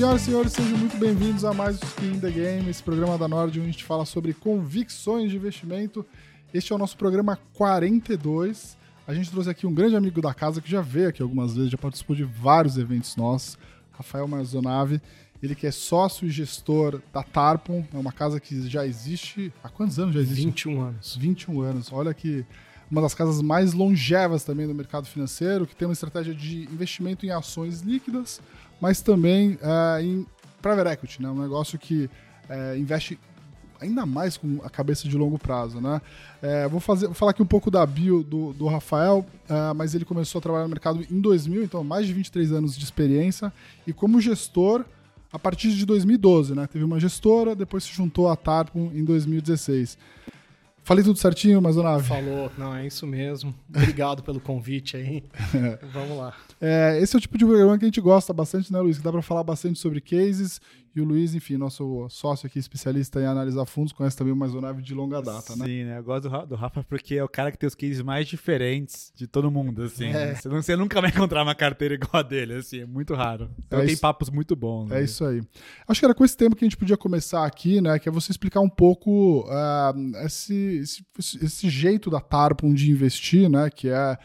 Senhoras e senhores, sejam muito bem-vindos a mais um Skin in the Game, esse programa da Nord, onde a gente fala sobre convicções de investimento. Este é o nosso programa 42. A gente trouxe aqui um grande amigo da casa que já veio aqui algumas vezes, já participou de vários eventos nossos, Rafael Marzonave. Ele que é sócio e gestor da Tarpon, é uma casa que já existe... Há quantos anos já existe? 21 anos. 21 anos. Olha que uma das casas mais longevas também do mercado financeiro, que tem uma estratégia de investimento em ações líquidas, mas também em private equity, né? Um negócio que investe ainda mais com a cabeça de longo prazo, né? Vou falar aqui um pouco da bio do Rafael, mas ele começou a trabalhar no mercado em 2000, então mais de 23 anos de experiência, e como gestor... A partir de 2012, né? Teve uma gestora, depois se juntou à Tarpon em 2016. Falei tudo certinho, Marzonave? Falou, não, é isso mesmo. Obrigado pelo convite aí. Vamos lá. Esse é o tipo de programa que a gente gosta bastante, né, Luiz? Que dá para falar bastante sobre cases. E o Luiz, enfim, nosso sócio aqui, especialista em analisar fundos, conhece também o Marzonave de longa data, né? Sim, né? Eu gosto do Rafa porque é o cara que tem os cases mais diferentes de todo mundo, assim. É. Você nunca vai encontrar uma carteira igual a dele, assim, é muito raro. Então tem papos muito bons. É isso aí. Acho que era com esse tema que a gente podia começar aqui, né? Que é você explicar um pouco esse jeito da Tarpon de investir, né? Que é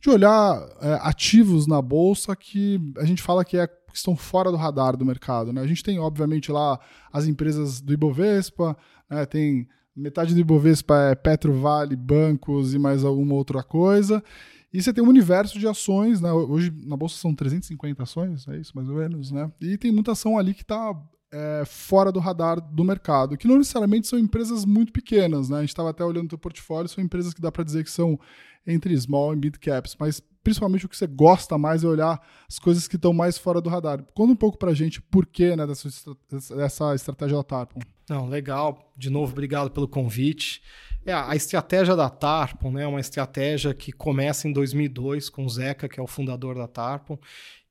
de olhar ativos na bolsa que a gente fala que estão fora do radar do mercado, né? A gente tem, obviamente, lá as empresas do Ibovespa, né? Tem metade do Ibovespa é Petrovale, bancos e mais alguma outra coisa. E você tem um universo de ações, né? Hoje na bolsa são 350 ações, é isso mais ou menos, né? E tem muita ação ali que está fora do radar do mercado, que não necessariamente são empresas muito pequenas, né? A gente estava até olhando o teu portfólio, são empresas que dá para dizer que são entre small e mid caps, mas principalmente o que você gosta mais é olhar as coisas que estão mais fora do radar. Conta um pouco pra gente por que, né, dessa estratégia da Tarpon. Não, legal. De novo, obrigado pelo convite. A estratégia da Tarpon, né, é uma estratégia que começa em 2002 com o Zeca, que é o fundador da Tarpon.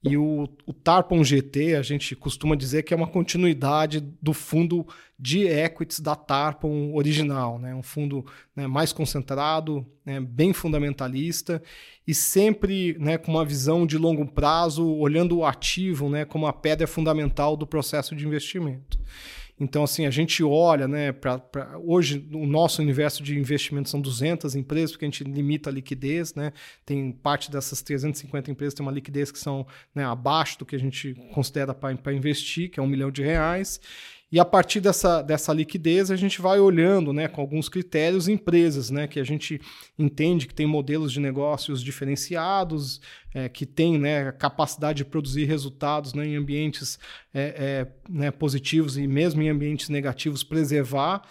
E o Tarpon GT, a gente costuma dizer que é uma continuidade do fundo de equities da Tarpon original, né? Um fundo, né, mais concentrado, né, bem fundamentalista e sempre, né, com uma visão de longo prazo, olhando o ativo, né, como a pedra fundamental do processo de investimento. Então, assim, a gente olha, né, hoje o nosso universo de investimento são 200 empresas, porque a gente limita a liquidez, né? Tem parte dessas 350 empresas tem uma liquidez que são, né, abaixo do que a gente considera para investir, que é R$1 milhão. E a partir dessa liquidez, a gente vai olhando, né, com alguns critérios empresas, né, que a gente entende que tem modelos de negócios diferenciados, que tem, né, capacidade de produzir resultados, né, em ambientes né, positivos e mesmo em ambientes negativos preservar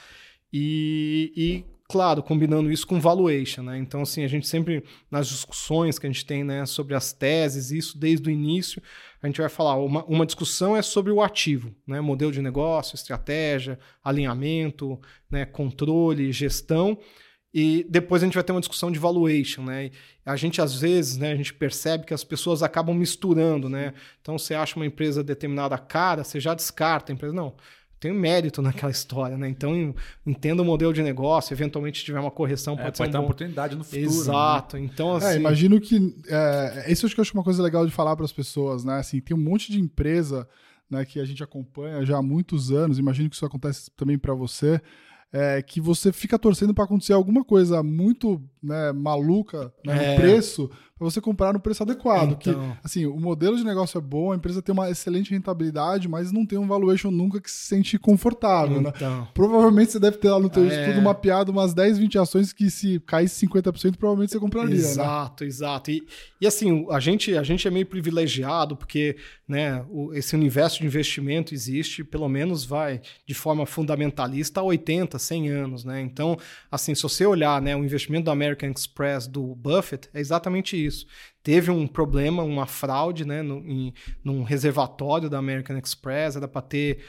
e claro, combinando isso com valuation, né? Então, assim, a gente sempre, nas discussões que a gente tem, né, sobre as teses, isso desde o início, a gente vai falar, uma discussão é sobre o ativo, né? Modelo de negócio, estratégia, alinhamento, né, controle, gestão, e depois a gente vai ter uma discussão de valuation, né? A gente, às vezes, né, a gente percebe que as pessoas acabam misturando, né? Então, você acha uma empresa determinada cara, você já descarta a empresa, não. Tem mérito naquela história, né? Então, entenda o modelo de negócio, eventualmente tiver uma correção, pode ser uma oportunidade no futuro. Exato. Né? Então, assim... imagino que... isso acho que eu acho uma coisa legal de falar para as pessoas, né? Assim, tem um monte de empresa, né, que a gente acompanha já há muitos anos, imagino que isso acontece também para você, que você fica torcendo para acontecer alguma coisa muito, né, maluca, né, no preço, para você comprar no preço adequado. Então... Que, assim, o modelo de negócio é bom, a empresa tem uma excelente rentabilidade, mas não tem um valuation nunca que se sente confortável. Então... Né? Provavelmente você deve ter lá no teu estudo mapeado umas 10, 20 ações que se caísse 50%, provavelmente você compraria. Exato, né? Exato. E assim, a gente é meio privilegiado, porque, né, esse universo de investimento existe, pelo menos vai de forma fundamentalista há 80, 100 anos, né? Então, assim, se você olhar, né, o investimento do American Express do Buffett, é exatamente isso. Teve um problema, uma fraude, né, num reservatório da American Express, era para ter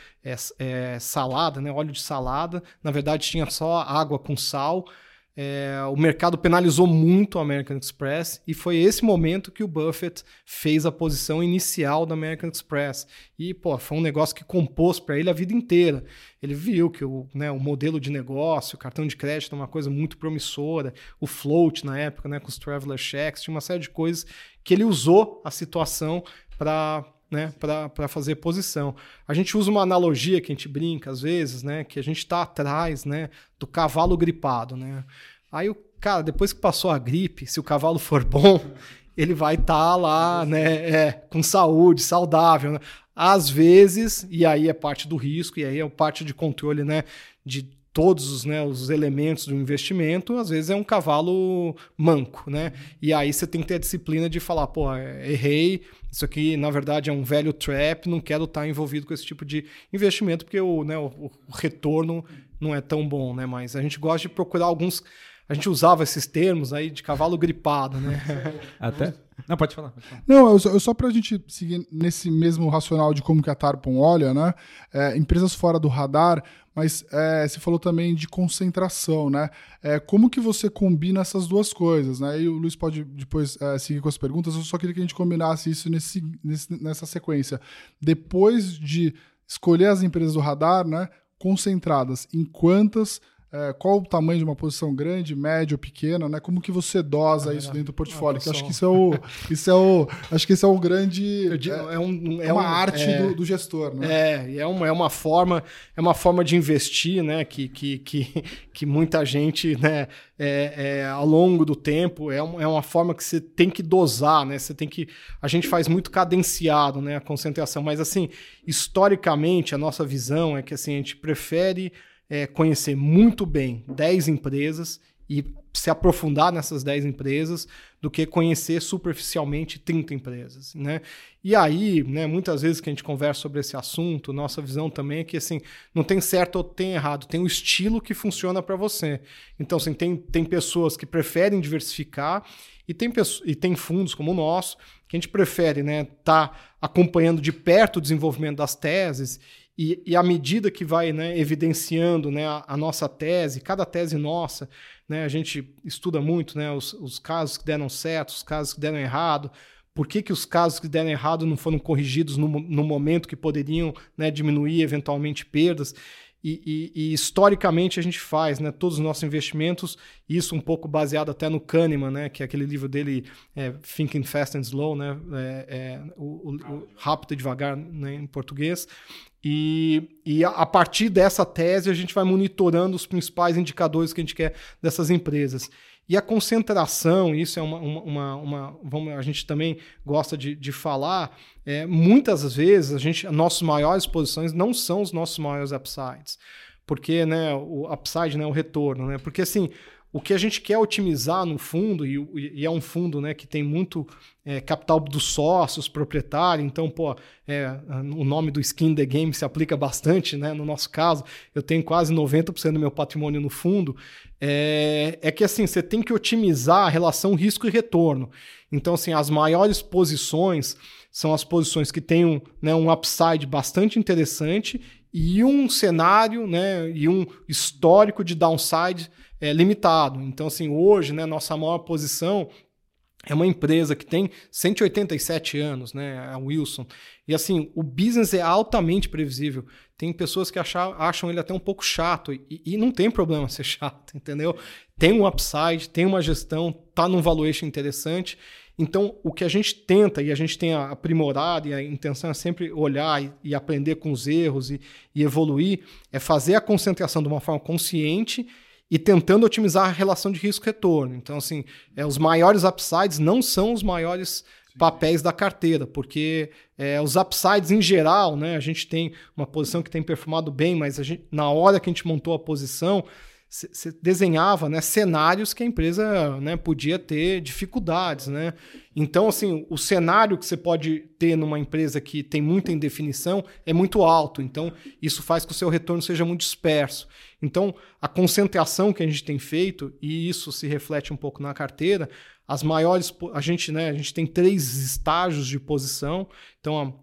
salada, né, óleo de salada, na verdade tinha só água com sal. O mercado penalizou muito a American Express e foi esse momento que o Buffett fez a posição inicial da American Express. E, pô, foi um negócio que compôs para ele a vida inteira. Ele viu que o modelo de negócio, o cartão de crédito é uma coisa muito promissora, o float na época, né, com os traveler checks, tinha uma série de coisas que ele usou a situação para... né, para fazer posição. A gente usa uma analogia que a gente brinca às vezes, né, que a gente está atrás, né, do cavalo gripado, né? Aí o cara, depois que passou a gripe, se o cavalo for bom, ele vai estar lá, né, com saúde, saudável, né? Às vezes, e aí é parte do risco, e aí é parte de controle, né, de todos os, né, os elementos do investimento, às vezes é um cavalo manco, né? E aí você tem que ter a disciplina de falar, pô, errei, isso aqui na verdade é um velho trap, não quero estar envolvido com esse tipo de investimento, porque o, né, o retorno não é tão bom, né? Mas a gente gosta de procurar alguns... A gente usava esses termos aí de cavalo gripado, né? Até... Não, pode falar. Não, eu só para a gente seguir nesse mesmo racional de como que a Tarpon olha, né? Empresas fora do radar, mas você falou também de concentração, né? Como que você combina essas duas coisas, né? E o Luiz pode depois seguir com as perguntas, eu só queria que a gente combinasse isso nessa sequência. Depois de escolher as empresas do radar, né? Concentradas em quantas... Qual o tamanho de uma posição grande, média ou pequena, né? Como que você dosa isso dentro do portfólio? Que eu acho que isso é o grande... É uma arte do gestor, né? É uma forma de investir, né? Que muita gente, né? Ao longo do tempo, é uma forma que você tem que dosar, né? A gente faz muito cadenciado, né? A concentração, mas assim, historicamente, a nossa visão é que assim, a gente prefere... conhecer muito bem 10 empresas e se aprofundar nessas 10 empresas do que conhecer superficialmente 30 empresas, né? E aí, né, muitas vezes que a gente conversa sobre esse assunto, nossa visão também é que assim, não tem certo ou tem errado, tem o estilo que funciona para você. Então, assim, tem pessoas que preferem diversificar e tem fundos como o nosso que a gente prefere, né, tá acompanhando de perto o desenvolvimento das teses. E à medida que vai, né, evidenciando, né, a nossa tese, cada tese nossa, né, a gente estuda muito, né, os casos que deram certo, os casos que deram errado, por que os casos que deram errado não foram corrigidos no momento que poderiam, né, diminuir eventualmente perdas. E historicamente a gente faz, né, todos os nossos investimentos, isso um pouco baseado até no Kahneman, né, que é aquele livro dele, Thinking Fast and Slow, né, o Rápido e Devagar, né, em português. E a partir dessa tese a gente vai monitorando os principais indicadores que a gente quer dessas empresas. E a concentração, isso é a gente também gosta de falar, muitas vezes nossas maiores posições não são os nossos maiores upsides. Porque, né, o upside, né, o retorno, né? Porque assim, o que a gente quer otimizar no fundo, e é um fundo, né, que tem muito capital dos sócios, proprietário, então, pô, o nome do skin in the game se aplica bastante, né? No nosso caso, eu tenho quase 90% do meu patrimônio no fundo, que assim, você tem que otimizar a relação risco e retorno. Então, assim, as maiores posições são as posições que têm um upside bastante interessante e um cenário, né, e um histórico de downside limitado. Então, assim, hoje, né, nossa maior posição é uma empresa que tem 187 anos, né, a Wilson. E assim, o business é altamente previsível. Tem pessoas que acham ele até um pouco chato e não tem problema ser chato, entendeu? Tem um upside, tem uma gestão, tá num valuation interessante. Então, o que a gente tenta e a gente tem aprimorado, e a intenção é sempre olhar e aprender com os erros e evoluir, é fazer a concentração de uma forma consciente e tentando otimizar a relação de risco-retorno. Então, assim, os maiores upsides não são os maiores papéis da carteira, porque os upsides em geral, né, a gente tem uma posição que tem performado bem, mas na hora que a gente montou a posição, você desenhava, né, cenários que a empresa, né, podia ter dificuldades, né? Então, assim, o cenário que você pode ter numa empresa que tem muita indefinição é muito alto. Então, isso faz que o seu retorno seja muito disperso. Então, a concentração que a gente tem feito, e isso se reflete um pouco na carteira, as maiores... A gente tem 3 estágios de posição. Então,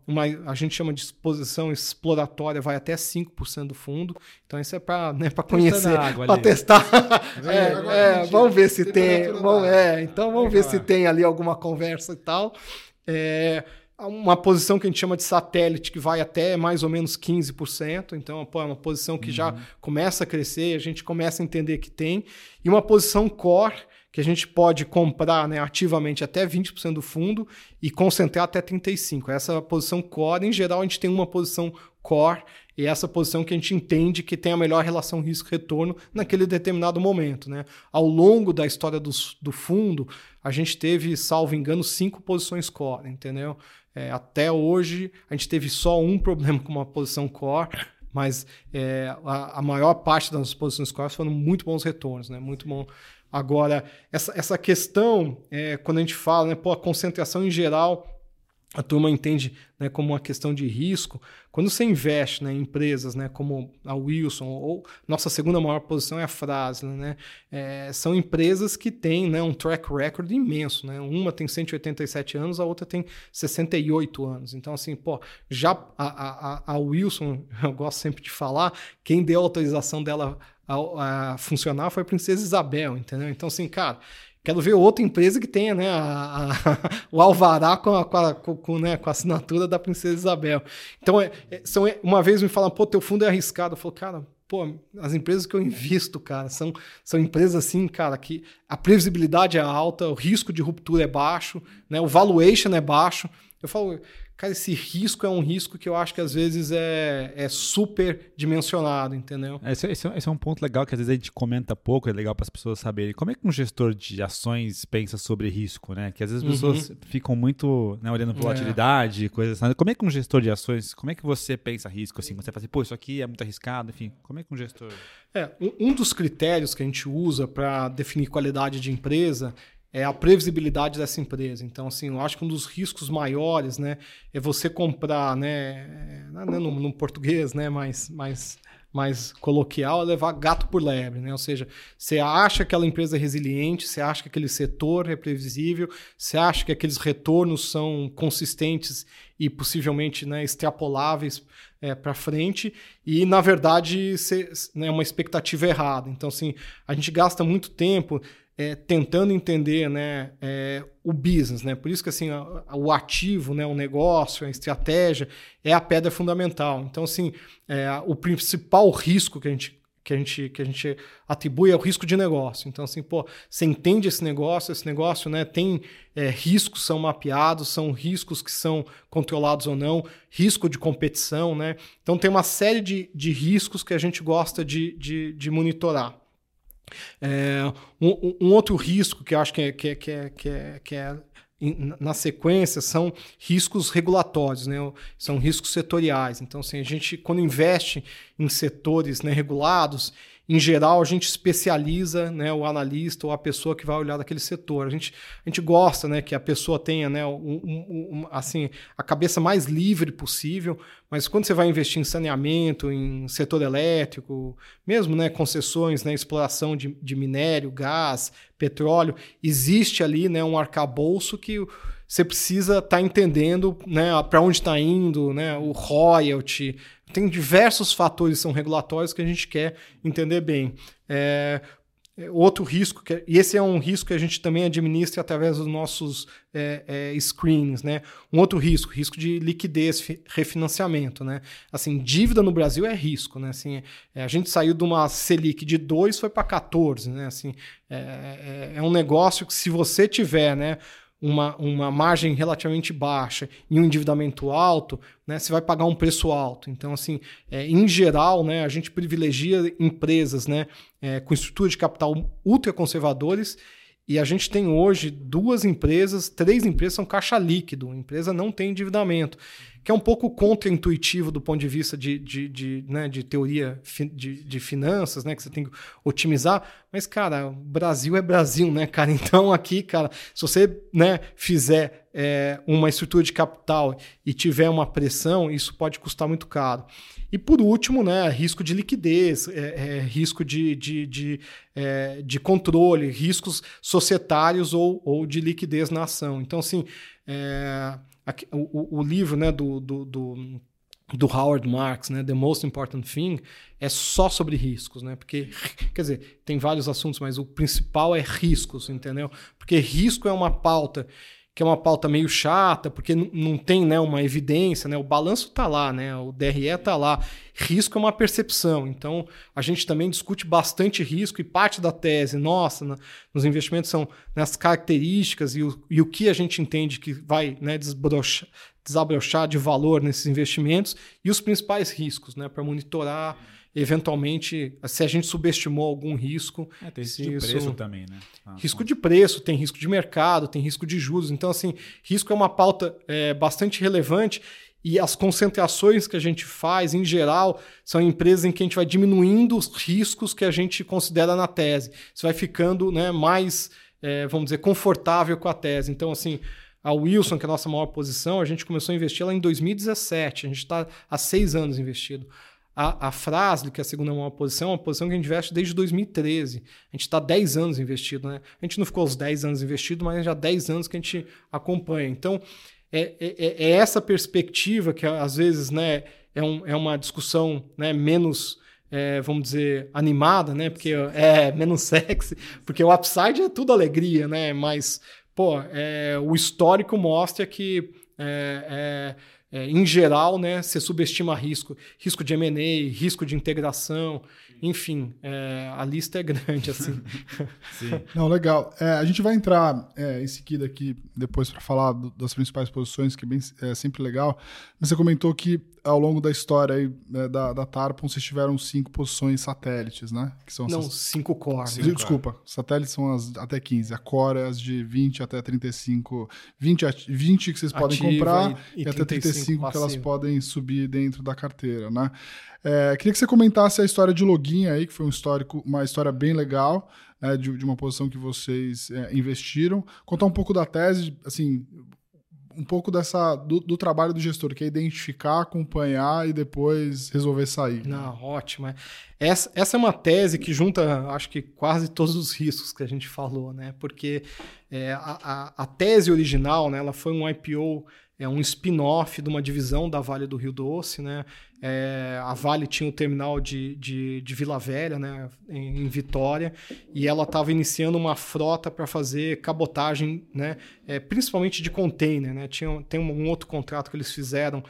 a gente chama de posição exploratória, vai até 5% do fundo. Então, isso é para, né, conhecer, para testar. Vamos ver se tem... Então, vamos ver se tem ali alguma conversa e tal. Uma posição que a gente chama de satélite, que vai até mais ou menos 15%. Então, pô, é uma posição que já começa a crescer, a gente começa a entender que tem. E uma posição core, que a gente pode comprar, né, ativamente até 20% do fundo e concentrar até 35%. Essa é a posição core. Em geral, a gente tem uma posição core e essa posição que a gente entende que tem a melhor relação risco-retorno naquele determinado momento, né? Ao longo da história do fundo, a gente teve, salvo engano, 5 posições core, entendeu? Até hoje, a gente teve só um problema com uma posição core, mas a maior parte das posições core foram muito bons retornos, né? Muito bom. Agora, essa questão, quando a gente fala, né, pô, a concentração em geral, a turma entende, né, como uma questão de risco. Quando você investe, né, em empresas, né, como a Wilson, ou nossa segunda maior posição é a Frasle, né, são empresas que têm, né, um track record imenso. Né, uma tem 187 anos, a outra tem 68 anos. Então, assim, pô, já a Wilson, eu gosto sempre de falar, quem deu a autorização dela a funcionar foi a Princesa Isabel, entendeu? Então, assim, cara, quero ver outra empresa que tenha, né, o alvará com a assinatura da Princesa Isabel. Então, uma vez me falaram, pô, teu fundo é arriscado. Eu falo, cara, pô, as empresas que eu invisto, cara, são empresas assim, cara, que a previsibilidade é alta, o risco de ruptura é baixo, né, o valuation é baixo. Eu falo, cara, esse risco é um risco que eu acho que às vezes é super dimensionado, entendeu? Esse é um ponto legal que às vezes a gente comenta pouco, é legal para as pessoas saberem. Como é que um gestor de ações pensa sobre risco, né? Que às vezes as pessoas ficam muito, né, olhando volatilidade, coisas assim. Como é que um gestor de ações, como é que você pensa risco assim? Você fala assim, pô, isso aqui é muito arriscado, enfim. Como é que um gestor... Um dos critérios que a gente usa para definir qualidade de empresa é a previsibilidade dessa empresa. Então, assim, eu acho que um dos riscos maiores, né, é você comprar, né, no português, né, mais coloquial, é levar gato por lebre, né? Ou seja, você acha que aquela empresa é resiliente, você acha que aquele setor é previsível, você acha que aqueles retornos são consistentes e possivelmente, né, extrapoláveis para frente, e na verdade é, né, uma expectativa errada. Então, assim, a gente gasta muito tempo tentando entender, né, o business, né? Por isso que, assim, o ativo, né, o negócio, a estratégia é a pedra fundamental. Então, assim, o principal risco que a gente atribui é o risco de negócio. Então, assim, pô, você entende esse negócio, né, tem riscos são mapeados, são riscos que são controlados ou não, risco de competição, né? Então tem uma série de riscos que a gente gosta de monitorar. Um outro risco que eu acho que é na sequência são riscos regulatórios, né? São riscos setoriais. Então, assim, a gente, quando investe em setores, né, regulados, em geral, a gente especializa, né, o analista ou a pessoa que vai olhar daquele setor. A gente gosta, né, que a pessoa tenha, né, assim, a cabeça mais livre possível, mas quando você vai investir em saneamento, em setor elétrico, mesmo, né, concessões, né, exploração de minério, gás, petróleo, existe ali, né, um arcabouço que você precisa estar entendendo, né, para onde está indo, né, o royalty. Tem diversos fatores que são regulatórios que a gente quer entender bem. Outro risco, e esse é um risco que a gente também administra através dos nossos screens, né? Um outro risco de liquidez, refinanciamento, né? Assim, dívida no Brasil é risco, né? Assim, a gente saiu de uma Selic de 2, foi para 14, né? Assim, é um negócio que, se você tiver, né, uma margem relativamente baixa e um endividamento alto, né, você vai pagar um preço alto. Então, assim, em geral, né, a gente privilegia empresas, né, com estrutura de capital ultraconservadores, e a gente tem hoje 3 empresas são caixa líquido, a empresa não tem endividamento, que é um pouco contraintuitivo do ponto de vista né, de teoria de finanças, né, que você tem que otimizar. Mas, cara, Brasil é Brasil, né, cara? Então, aqui, cara, se você, né, fizer uma estrutura de capital e tiver uma pressão, isso pode custar muito caro. E, por último, né, risco de liquidez, risco de controle, riscos societários ou de liquidez na ação. Então, assim... O livro, né, do Howard Marks, né, The Most Important Thing, é só sobre riscos, né? Porque, quer dizer, tem vários assuntos, mas o principal é riscos, entendeu? Porque risco é uma pauta que é uma pauta meio chata, porque não tem, né, uma evidência, né? O balanço está lá, né? O DRE está lá. Risco é uma percepção. Então, a gente também discute bastante risco e parte da tese nossa, né, nos investimentos são nas características e o que a gente entende que vai, né, desabrochar de valor nesses investimentos e os principais riscos, né, para monitorar eventualmente, se a gente subestimou algum risco... Tem risco de preço também, né? Risco de preço, tem risco de mercado, tem risco de juros. Então, assim, risco é uma pauta bastante relevante e as concentrações que a gente faz, em geral, são empresas em que a gente vai diminuindo os riscos que a gente considera na tese. Você vai ficando, né, mais, vamos dizer, confortável com a tese. Então, assim... A Wilson, que é a nossa maior posição, a gente começou a investir lá em 2017. A gente está há 6 anos investido. A Frasle, que é a segunda maior posição, é uma posição que a gente investe desde 2013. A gente está há 10 anos investido, né? A gente não ficou os 10 anos investido, mas já há 10 anos que a gente acompanha. Então, é essa perspectiva que, às vezes, né, é uma discussão, né, menos... vamos dizer, animada, né? Porque é menos sexy. Porque o upside é tudo alegria, né? Mas... o histórico mostra que, em geral, né, você subestima risco. Risco de M&A, risco de integração, enfim, a lista é grande. Assim. Sim. Não, legal. A gente vai entrar em seguida aqui, depois, para falar das principais posições, que é sempre legal. Mas você comentou que, ao longo da história aí, da Tarpon, vocês tiveram 5 posições satélites, né? Que são essas... 5 cores. Desculpa, satélites são as até 15. A core é as de 20 até 35. 20 que vocês podem comprar e até 35 passivo, que elas podem subir dentro da carteira, né? Queria que você comentasse a história de Login aí, que foi uma história bem legal, né, de uma posição que vocês investiram. Contar um pouco da tese, assim... um pouco do trabalho do gestor, que é identificar, acompanhar e depois resolver sair. Não, né? Ótimo. Essa é uma tese que junta, acho que, quase todos os riscos que a gente falou, né? Porque a tese original, né, ela foi um IPO, um spin-off de uma divisão da Vale do Rio Doce, né? A Vale tinha o terminal de Vila Velha, né, em Vitória, e ela estava iniciando uma frota para fazer cabotagem, né, principalmente de container, né? Tem um outro contrato que eles fizeram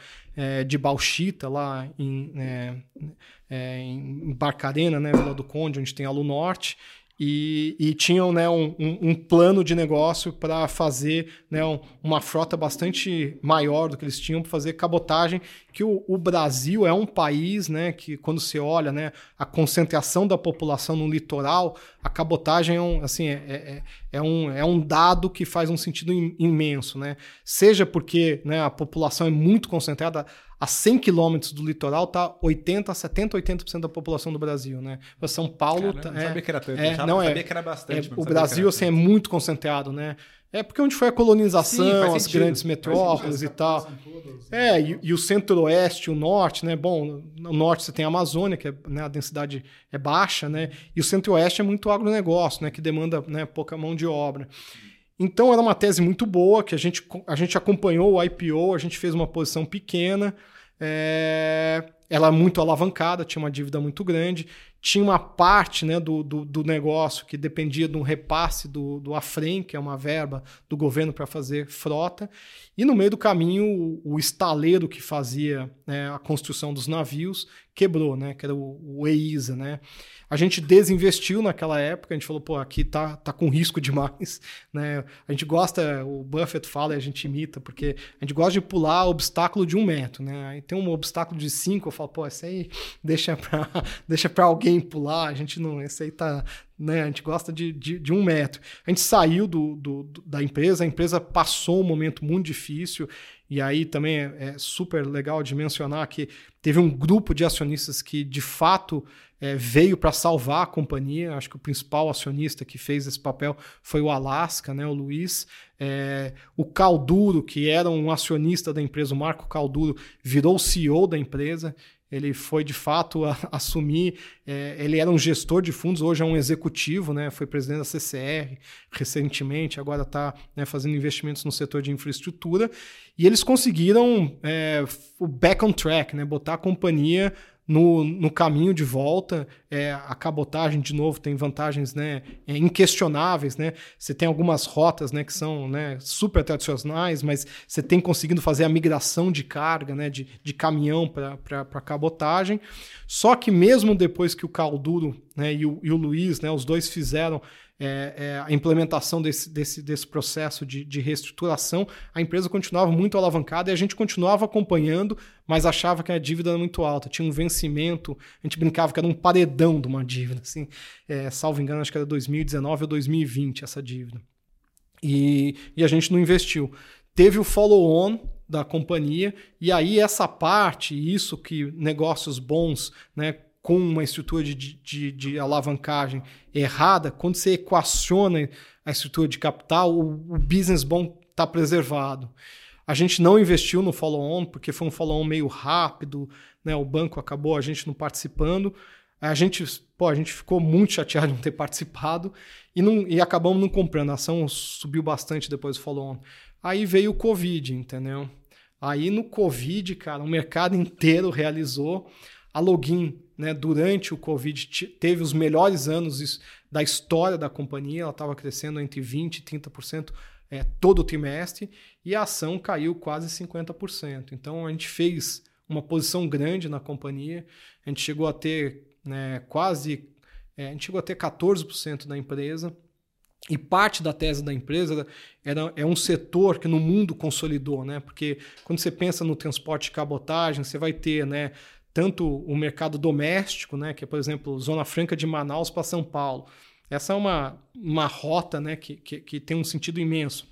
de bauxita lá em Barcarena, né, Vila do Conde, onde tem a Lunorte. E tinham, né, um plano de negócio para fazer, né, uma frota bastante maior do que eles tinham para fazer cabotagem, que o Brasil é um país, né, que quando você olha, né, a concentração da população no litoral, a cabotagem é um dado que faz um sentido imenso, né? Seja porque, né, a população é muito concentrada. A 100 quilômetros do litoral está 80% da população do Brasil, né? São Paulo... Caramba, não sabia que era tanto, sabia que era bastante. O Brasil é muito concentrado, né? É porque onde foi a colonização, as grandes metrópoles e tal. E o centro-oeste, o norte, né? Bom, no norte você tem a Amazônia, que né, a densidade é baixa, né? E o centro-oeste é muito agronegócio, né? Que demanda, né, pouca mão de obra. Então, era uma tese muito boa, que a gente acompanhou o IPO, a gente fez uma posição pequena, ela muito alavancada, tinha uma dívida muito grande, tinha uma parte, né, do negócio que dependia de um repasse do AFREM, que é uma verba do governo para fazer frota, e no meio do caminho o estaleiro que fazia, né, a construção dos navios quebrou, né, que era o EISA, né? A gente desinvestiu naquela época, a gente falou, aqui tá com risco demais, né? A gente gosta, o Buffett fala e a gente imita, porque a gente gosta de pular obstáculo de 1 metro, né? Aí tem um obstáculo de 5, eu falo, esse aí deixa pra alguém pular, a gente não, esse aí tá... Né? A gente gosta de 1 metro. A gente saiu da empresa, a empresa passou um momento muito difícil, e aí também é super legal de mencionar que teve um grupo de acionistas que, de fato, veio para salvar a companhia. Acho que o principal acionista que fez esse papel foi o Alaska, né? O Luiz. O Calduro, que era um acionista da empresa, o Marco Calduro, virou o CEO da empresa. Ele foi, de fato, assumir... ele era um gestor de fundos, hoje é um executivo, né? Foi presidente da CCR recentemente, agora está, né, fazendo investimentos no setor de infraestrutura. E eles conseguiram o back on track, né? Botar a companhia No caminho de volta, a cabotagem, de novo, tem vantagens, né, inquestionáveis. Né? Você tem algumas rotas, né, que são, né, super tradicionais, mas você tem conseguindo fazer a migração de carga, né, de caminhão para a cabotagem. Só que mesmo depois que o Calduro, né, e o Luiz, né, os dois fizeram a implementação desse processo de reestruturação, a empresa continuava muito alavancada e a gente continuava acompanhando, mas achava que a dívida era muito alta, tinha um vencimento, a gente brincava que era um paredão de uma dívida, assim, salvo engano, acho que era 2019 ou 2020 essa dívida, e a gente não investiu. Teve o follow-on da companhia, e aí essa parte, isso que negócios bons, né, com uma estrutura de alavancagem errada, quando você equaciona a estrutura de capital, o business bom está preservado. A gente não investiu no follow-on, porque foi um follow-on meio rápido, né? O banco acabou, a gente não participando. A gente ficou muito chateado de não ter participado e acabamos não comprando. A ação subiu bastante depois do follow-on. Aí veio o Covid, entendeu? Aí no Covid, cara, o mercado inteiro realizou a Login. Né, durante o Covid, teve os melhores anos da história da companhia, ela estava crescendo entre 20% e 30% todo o trimestre, e a ação caiu quase 50%. Então, a gente fez uma posição grande na companhia, a gente chegou a ter, né, a gente chegou a ter 14% da empresa, e parte da tese da empresa é um setor que no mundo consolidou, né, porque quando você pensa no transporte de cabotagem, você vai ter, né, tanto o mercado doméstico, né, que é, por exemplo, Zona Franca de Manaus para São Paulo. Essa é uma rota, né, que tem um sentido imenso.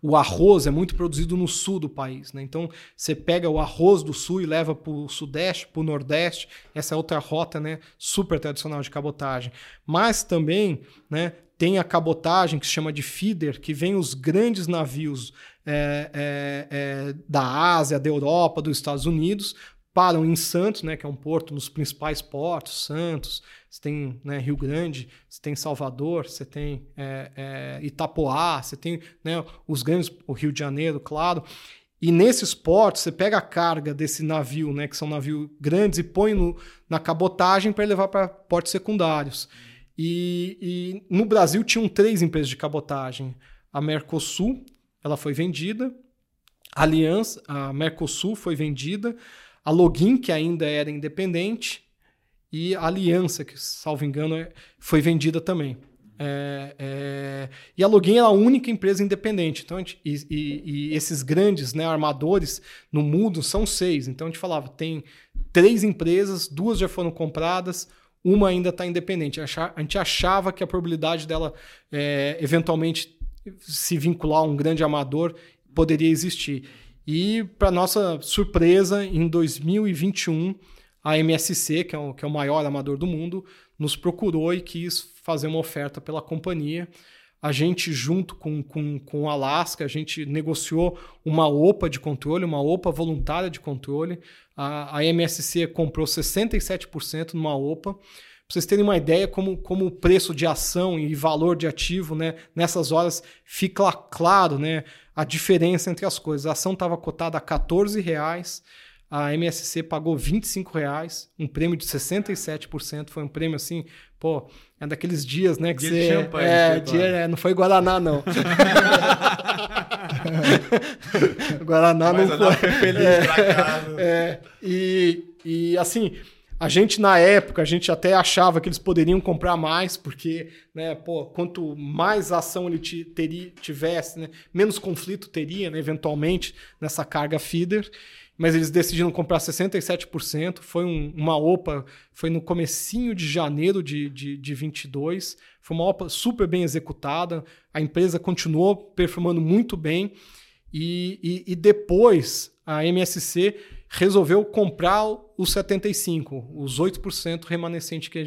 O arroz é muito produzido no sul do país, né? Então, você pega o arroz do sul e leva para o sudeste, para o nordeste. Essa é outra rota, né, super tradicional de cabotagem. Mas também, né, tem a cabotagem que se chama de feeder, que vem os grandes navios da Ásia, da Europa, dos Estados Unidos, param em Santos, né, que é um porto, nos principais portos, Santos, você tem, né, Rio Grande, você tem Salvador, você tem Itapoá, você tem, né, os grandes, o Rio de Janeiro, claro, e nesses portos você pega a carga desse navio, né, que são navios grandes, e põe na cabotagem para levar para portos secundários. E no Brasil tinham 3 empresas de cabotagem. A Mercosul, ela foi vendida, a Mercosul foi vendida, a Login, que ainda era independente, e a Aliança, que, salvo engano, foi vendida também. E a Login era a única empresa independente. Então, e esses grandes, né, armadores no mundo são 6. Então, a gente falava, tem 3 empresas, 2 já foram compradas, uma ainda está independente. A gente achava que a probabilidade dela eventualmente se vincular a um grande armador poderia existir. E, para nossa surpresa, em 2021, a MSC, que é o maior armador do mundo, nos procurou e quis fazer uma oferta pela companhia. A gente, junto com o Alaska, a gente negociou uma OPA de controle, uma OPA voluntária de controle. A MSC comprou 67% numa OPA. Para vocês terem uma ideia como o preço de ação e valor de ativo, né, nessas horas fica claro, né, a diferença entre as coisas. A ação estava cotada a R$ 14,00, a MSC pagou R$ 25,00, um prêmio de 67%, foi um prêmio assim, pô, é daqueles dias, né, que dia você... Champanhe, não foi Guaraná, não. Guaraná mas não foi. Feliz pra casa. E assim... A gente, na época, a gente até achava que eles poderiam comprar mais, porque, né, pô, quanto mais ação ele tivesse, né, menos conflito teria, né, eventualmente, nessa carga feeder. Mas eles decidiram comprar 67%. Foi uma OPA, foi no comecinho de janeiro de 22. Foi uma OPA super bem executada. A empresa continuou performando muito bem. E depois, a MSC... resolveu comprar os 75%, os 8% remanescentes que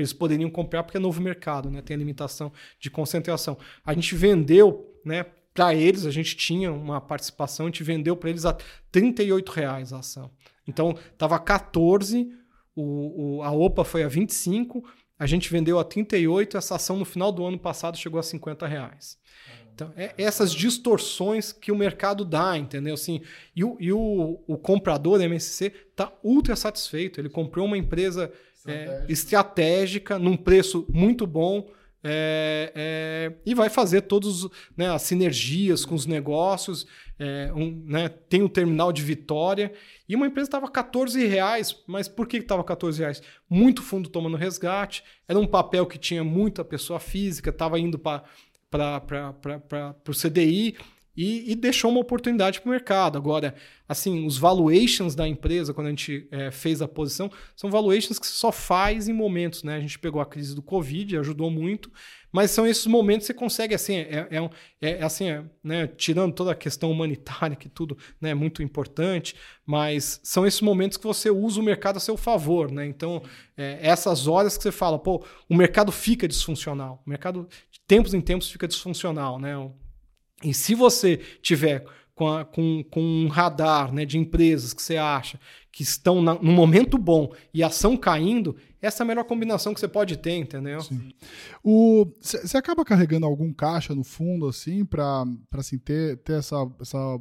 eles poderiam comprar, porque é novo mercado, né? Tem a limitação de concentração. A gente vendeu, né, para eles, a gente tinha uma participação, a gente vendeu para eles a R$ 38,00 a ação. Então, estava a 14, a OPA foi a 25, a gente vendeu a 38, essa ação no final do ano passado chegou a R$ 50,00. Então, essas distorções que o mercado dá, entendeu? Assim, e o comprador da MSC está ultra satisfeito. Ele comprou uma empresa estratégica, num preço muito bom, e vai fazer todas, né, as sinergias com os negócios. Tem um terminal de Vitória. E uma empresa estava R$14,00. Mas por que estava R$14,00? Muito fundo tomando resgate. Era um papel que tinha muita pessoa física, estava indo para o CDI e deixou uma oportunidade para o mercado. Agora, assim, os valuations da empresa, quando a gente fez a posição, são valuations que só faz em momentos, né? A gente pegou a crise do Covid, ajudou muito, mas são esses momentos que você consegue, assim, tirando toda a questão humanitária, que tudo, né, é muito importante, mas são esses momentos que você usa o mercado a seu favor, né? Então, essas horas que você fala, pô, o mercado fica disfuncional, o mercado de tempos em tempos fica disfuncional, né? E se você tiver com um radar, né, de empresas que você acha que estão num momento bom e a ação caindo, essa é a melhor combinação que você pode ter, entendeu? Você acaba carregando algum caixa no fundo, assim, para assim, ter essa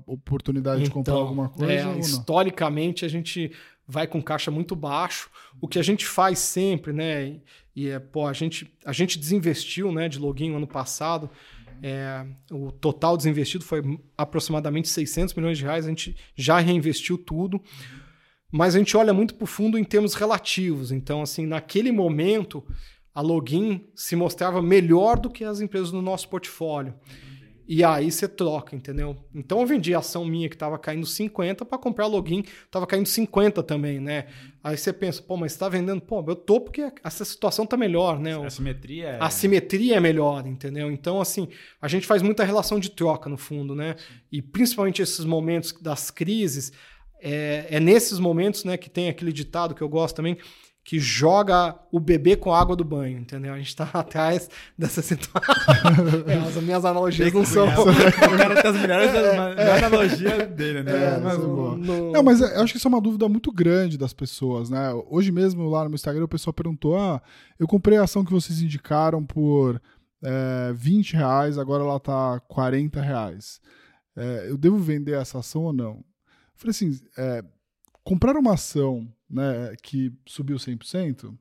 oportunidade de comprar alguma coisa? Historicamente, a gente vai com caixa muito baixo. O que a gente faz sempre, né? A gente desinvestiu, né, de login ano passado. O total desinvestido foi aproximadamente R$600 milhões. A gente já reinvestiu tudo, mas a gente olha muito para o fundo em termos relativos. Então, assim, naquele momento, a Login se mostrava melhor do que as empresas do nosso portfólio. E aí você troca, entendeu? Então eu vendi a ação minha que estava caindo 50 para comprar a Login, estava caindo 50 também, né? Aí você pensa, pô, mas você está vendendo? Pô, eu tô porque essa situação tá melhor, né? A simetria é melhor, entendeu? Então, assim, a gente faz muita relação de troca no fundo, né? Sim. E principalmente esses momentos das crises, é nesses momentos, né, que tem aquele ditado que eu gosto também, que joga o bebê com a água do banho, entendeu? A gente tá atrás dessa situação. As minhas analogias não são... O cara tem as melhores analogias dele, né? Mas eu acho que isso é uma dúvida muito grande das pessoas, né? Hoje mesmo, lá no meu Instagram, o pessoal perguntou, eu comprei a ação que vocês indicaram por R$20, agora ela tá R$40. Eu devo vender essa ação ou não? Eu falei assim, comprar uma ação, né, que subiu 100%,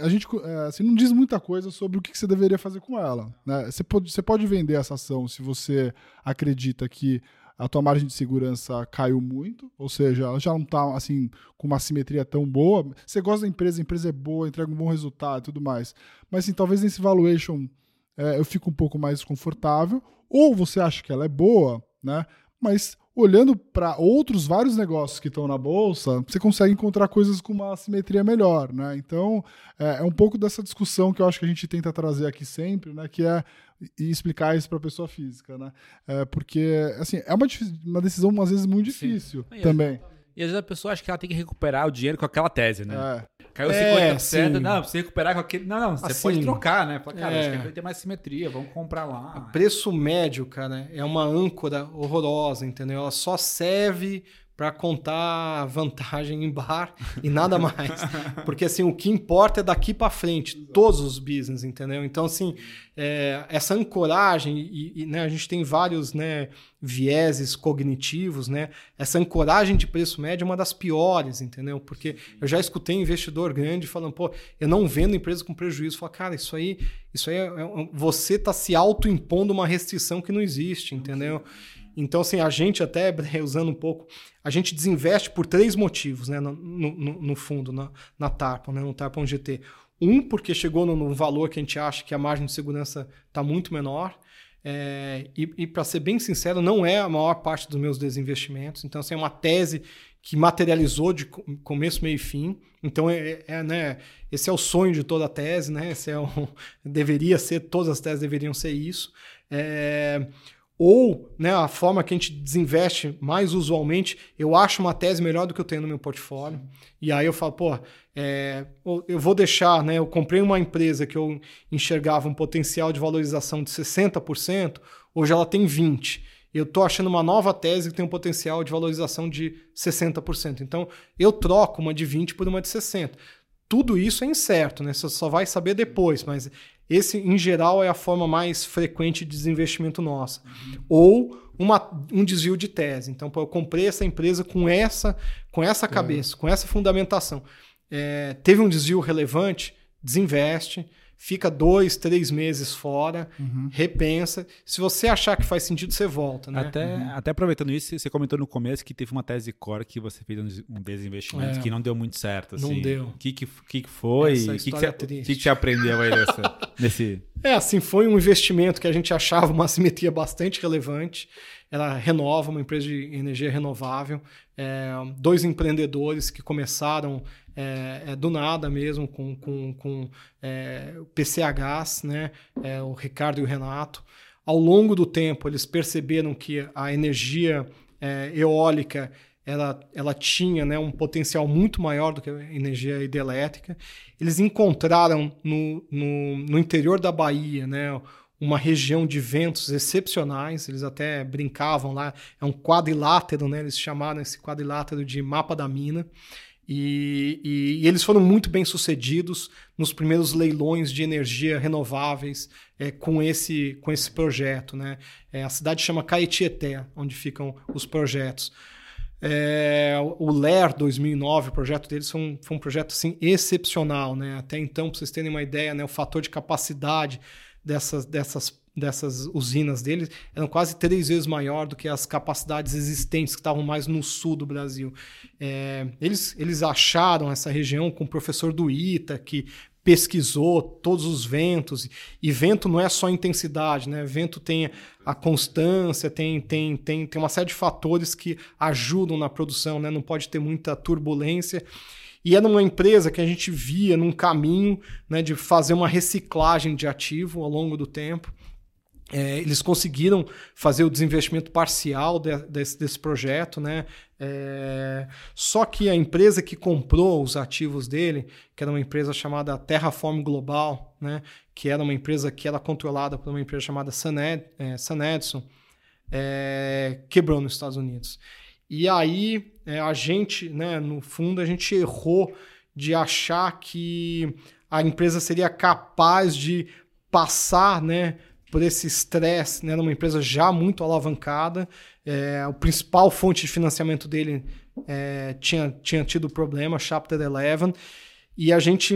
a gente assim, não diz muita coisa sobre o que você deveria fazer com ela, né? Você pode vender essa ação se você acredita que a tua margem de segurança caiu muito, ou seja, ela já não está assim, com uma simetria tão boa. Você gosta da empresa, a empresa é boa, entrega um bom resultado e tudo mais. Mas assim, talvez nesse valuation eu fique um pouco mais confortável. Ou você acha que ela é boa, né, mas... olhando para outros vários negócios que estão na bolsa, você consegue encontrar coisas com uma simetria melhor, né? Então, é um pouco dessa discussão que eu acho que a gente tenta trazer aqui sempre, né? Que é e explicar isso para a pessoa física, né? Porque, assim, é uma decisão, às vezes, muito difícil também. E às vezes a pessoa acha que ela tem que recuperar o dinheiro com aquela tese, né? Caiu 50%, não, você recuperar com aquele... Não, você assim, pode trocar, né? Fala, cara, acho que vai ter mais simetria, vamos comprar lá. O preço médio, cara, é uma âncora horrorosa, entendeu? Ela só serve para contar vantagem em bar e nada mais. Porque, assim, o que importa é daqui para frente, todos os business, entendeu? Então, assim, essa ancoragem, né, a gente tem vários, né, vieses cognitivos, né? Essa ancoragem de preço médio é uma das piores, entendeu? Porque eu já escutei investidor grande falando, pô, eu não vendo empresa com prejuízo. Fala, cara, isso aí você está se autoimpondo uma restrição que não existe, entendeu? Então, assim, a gente até, usando um pouco, a gente desinveste por 3 motivos, né, no fundo, na Tarpon, né, no Tarpon GT. Porque chegou num valor que a gente acha que a margem de segurança está muito menor. E para ser bem sincero, não é a maior parte dos meus desinvestimentos. Então, assim, é uma tese que materializou de começo, meio e fim. Então, né, esse é o sonho de toda a tese, né? Esse deveria ser, todas as teses deveriam ser isso. Ou, né, a forma que a gente desinveste mais usualmente, eu acho uma tese melhor do que eu tenho no meu portfólio. E aí eu falo, pô, eu vou deixar, né, eu comprei uma empresa que eu enxergava um potencial de valorização de 60%, hoje ela tem 20%. Eu estou achando uma nova tese que tem um potencial de valorização de 60%. Então, eu troco uma de 20% por uma de 60%. Tudo isso é incerto, né? Você só vai saber depois, mas Esse, em geral, é a forma mais frequente de desinvestimento nossa. Ou um desvio de tese. Então, pô, eu comprei essa empresa com essa cabeça, com essa fundamentação. É, teve um desvio relevante, desinveste, fica 2, 3 meses fora, repensa. Se você achar que faz sentido, você volta, né? Até aproveitando isso, você comentou no começo que teve uma tese core que você fez um desinvestimento que não deu muito certo. Assim. Não deu. O que foi? O que você aprendeu aí nesse... foi um investimento que a gente achava uma assimetria bastante relevante. Ela renova, uma empresa de energia renovável. 2 empreendedores que começaram... do nada mesmo, com PCHs, né? O Ricardo e o Renato. Ao longo do tempo, eles perceberam que a energia eólica ela tinha, né, um potencial muito maior do que a energia hidrelétrica. Eles encontraram no interior da Bahia, né, uma região de ventos excepcionais. Eles até brincavam lá, é um quadrilátero, né? Eles chamaram esse quadrilátero de mapa da mina. E eles foram muito bem sucedidos nos primeiros leilões de energia renováveis com esse projeto, né? A cidade chama Caetité, onde ficam os projetos. O LER 2009, o projeto deles foi um projeto assim, excepcional, né? Até então, para vocês terem uma ideia, né, o fator de capacidade dessas usinas deles eram quase 3 vezes maior do que as capacidades existentes que estavam mais no sul do Brasil. Eles acharam essa região com o professor do ITA, que pesquisou todos os ventos, e vento não é só intensidade, né? Vento tem a constância, tem uma série de fatores que ajudam na produção, né? Não pode ter muita turbulência. E era uma empresa que a gente via num caminho, né, de fazer uma reciclagem de ativo ao longo do tempo. Eles conseguiram fazer o desinvestimento parcial desse projeto, né? Só que a empresa que comprou os ativos dele, que era uma empresa chamada Terraform Global, né? Que era uma empresa que era controlada por uma empresa chamada Sun Edison, quebrou nos Estados Unidos. E aí a gente, né, no fundo, a gente errou de achar que a empresa seria capaz de passar, né, por esse estresse, né, numa empresa já muito alavancada. A principal fonte de financiamento dele tinha tido problema, Chapter 11, e a gente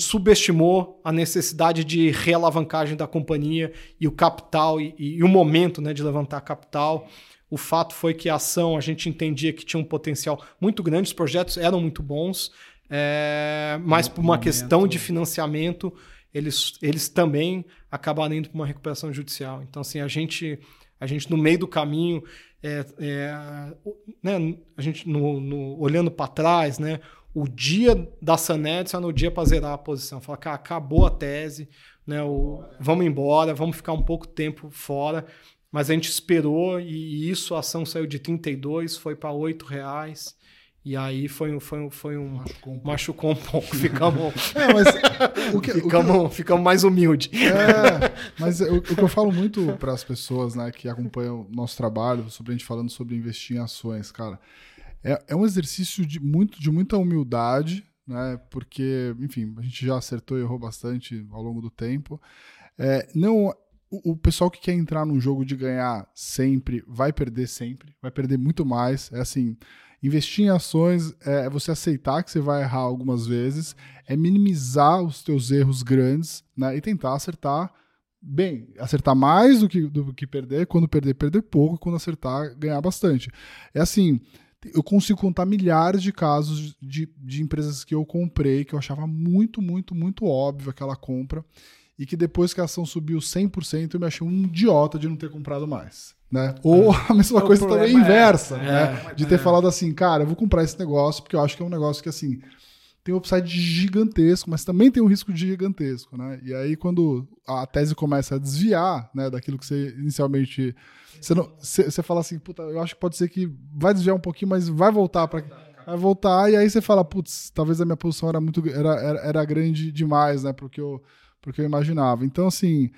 subestimou a necessidade de realavancagem da companhia e o capital e o momento, né, de levantar capital. O fato foi que a ação, a gente entendia que tinha um potencial muito grande, os projetos eram muito bons, mas por uma questão de financiamento, eles também acabaram indo para uma recuperação judicial. Então, assim, a gente no meio do caminho, né, a gente olhando para trás, né, o dia da Sanedes era o dia para zerar a posição. Falar, cara, acabou a tese, né, vamos embora, vamos ficar um pouco tempo fora. Mas a gente esperou e isso, a ação saiu de R$32, foi para R$8. E aí foi um machucou um pouco, ficamos mas ficamos mais humilde. Mas o que eu falo muito para as pessoas, né, que acompanham o nosso trabalho, sobre a gente falando sobre investir em ações, cara, é um exercício de muita humildade, né, porque, enfim, a gente já acertou e errou bastante ao longo do tempo. Não... O pessoal que quer entrar num jogo de ganhar sempre, vai perder muito mais. É assim, investir em ações é você aceitar que você vai errar algumas vezes, é minimizar os teus erros grandes, né, e tentar acertar bem. Acertar mais do que perder, quando perder pouco, quando acertar, ganhar bastante. É assim... Eu consigo contar milhares de casos de empresas que eu comprei, que eu achava muito, muito, muito óbvio aquela compra, e que depois que a ação subiu 100%, eu me achei um idiota de não ter comprado mais. Né? Ou a mesma coisa também inversa, né? De ter falado assim, cara, eu vou comprar esse negócio, porque eu acho que é um negócio que assim tem um upside gigantesco, mas também tem um risco gigantesco. Né? E aí, quando a tese começa a desviar, né, daquilo que você inicialmente... Você fala assim, puta, eu acho que pode ser que vai desviar um pouquinho, mas vai voltar para... Vai voltar, e aí você fala, putz, talvez a minha posição era grande demais, né, porque eu imaginava. Então, assim,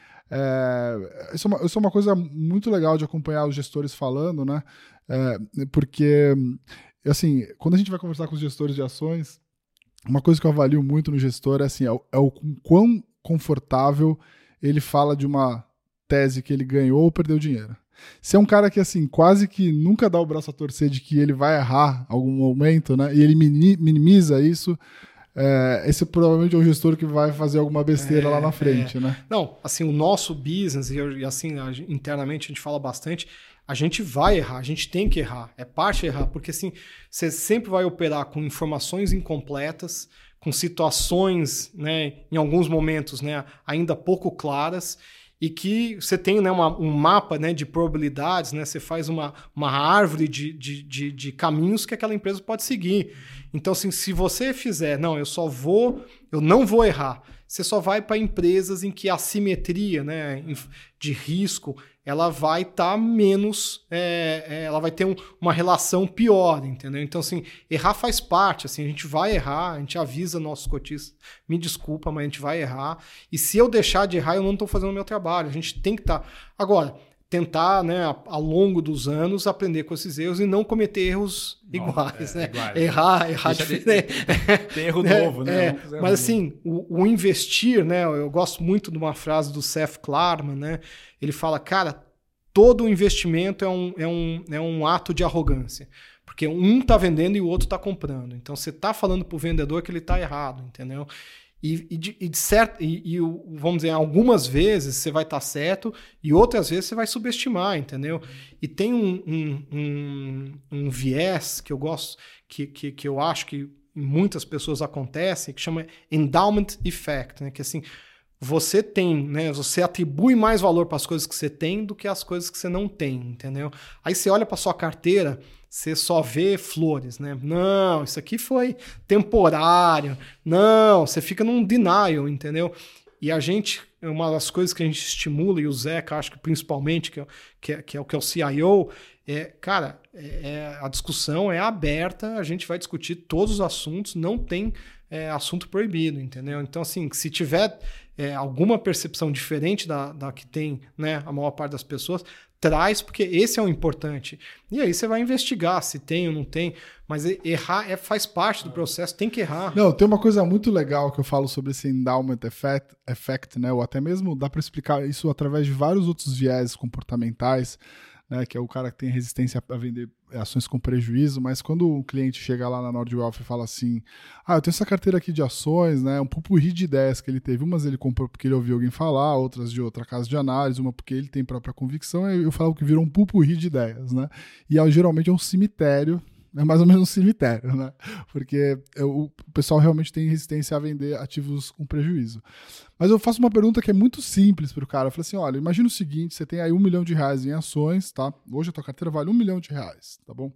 isso é uma coisa muito legal de acompanhar os gestores falando, né, porque, assim, quando a gente vai conversar com os gestores de ações, uma coisa que eu avalio muito no gestor é assim, é o quão confortável, ele fala de uma tese que ele ganhou ou perdeu dinheiro. Você é um cara que, assim, quase que nunca dá o braço a torcer de que ele vai errar algum momento, né? E ele minimiza isso. Esse provavelmente é o gestor que vai fazer alguma besteira lá na frente, né? Não, assim, o nosso business, e assim, internamente a gente fala bastante, a gente vai errar, a gente tem que errar, é parte errar, porque assim, você sempre vai operar com informações incompletas, com situações, né, em alguns momentos, né, ainda pouco claras, e que você tem, né, um mapa, né, de probabilidades, né, você faz uma árvore de caminhos que aquela empresa pode seguir. Então, assim, se você fizer, não, eu não vou errar, você só vai para empresas em que a assimetria, né, de risco, ela vai estar menos, ela vai ter uma relação pior, entendeu? Então, assim, errar faz parte, assim, a gente vai errar, a gente avisa nossos cotistas, me desculpa, mas a gente vai errar, e se eu deixar de errar, eu não estou fazendo o meu trabalho, a gente tem que estar... Agora, tentar, né, ao longo dos anos, aprender com esses erros e não cometer erros iguais, né? Iguais. Errar diferente. Tem erro novo, né? Mas assim, o investir, né? Eu gosto muito de uma frase do Seth Klarman, né? Ele fala, cara, todo investimento é um ato de arrogância. Porque um está vendendo e o outro está comprando. Então você está falando para o vendedor que ele está errado, entendeu? E vamos dizer, algumas vezes você vai estar certo e outras vezes você vai subestimar, entendeu? E tem um viés que eu gosto, que eu acho que em muitas pessoas acontece, que chama endowment effect, né? Que assim, você tem, né? Você atribui mais valor para as coisas que você tem do que as coisas que você não tem, entendeu? Aí você olha para sua carteira, você só vê flores, né? Não, isso aqui foi temporário. Não, você fica num denial, entendeu? E a gente, uma das coisas que a gente estimula, e o Zeca, acho que principalmente, que é o que é o CIO, cara, a discussão é aberta, a gente vai discutir todos os assuntos, não tem assunto proibido, entendeu? Então, assim, se tiver alguma percepção diferente da que tem, né, a maior parte das pessoas, traz, porque esse é o importante. E aí você vai investigar se tem ou não tem, mas errar faz parte do processo, tem que errar. Não, tem uma coisa muito legal que eu falo sobre esse endowment effect, né? Ou até mesmo dá para explicar isso através de vários outros viés comportamentais, né? Que é o cara que tem resistência a vender ações com prejuízo, mas quando um cliente chega lá na NordWealth e fala assim, eu tenho essa carteira aqui de ações, né? Um pupurri de ideias que ele teve, umas ele comprou porque ele ouviu alguém falar, outras de outra casa de análise, uma porque ele tem própria convicção, eu falo que virou um pupurri de ideias, né? E geralmente é um cemitério, é mais ou menos um cemitério, né? Porque o pessoal realmente tem resistência a vender ativos com prejuízo. Mas eu faço uma pergunta que é muito simples para o cara. Eu falo assim, olha, imagina o seguinte, você tem aí R$1 milhão em ações, tá? Hoje a tua carteira vale R$1 milhão, tá bom?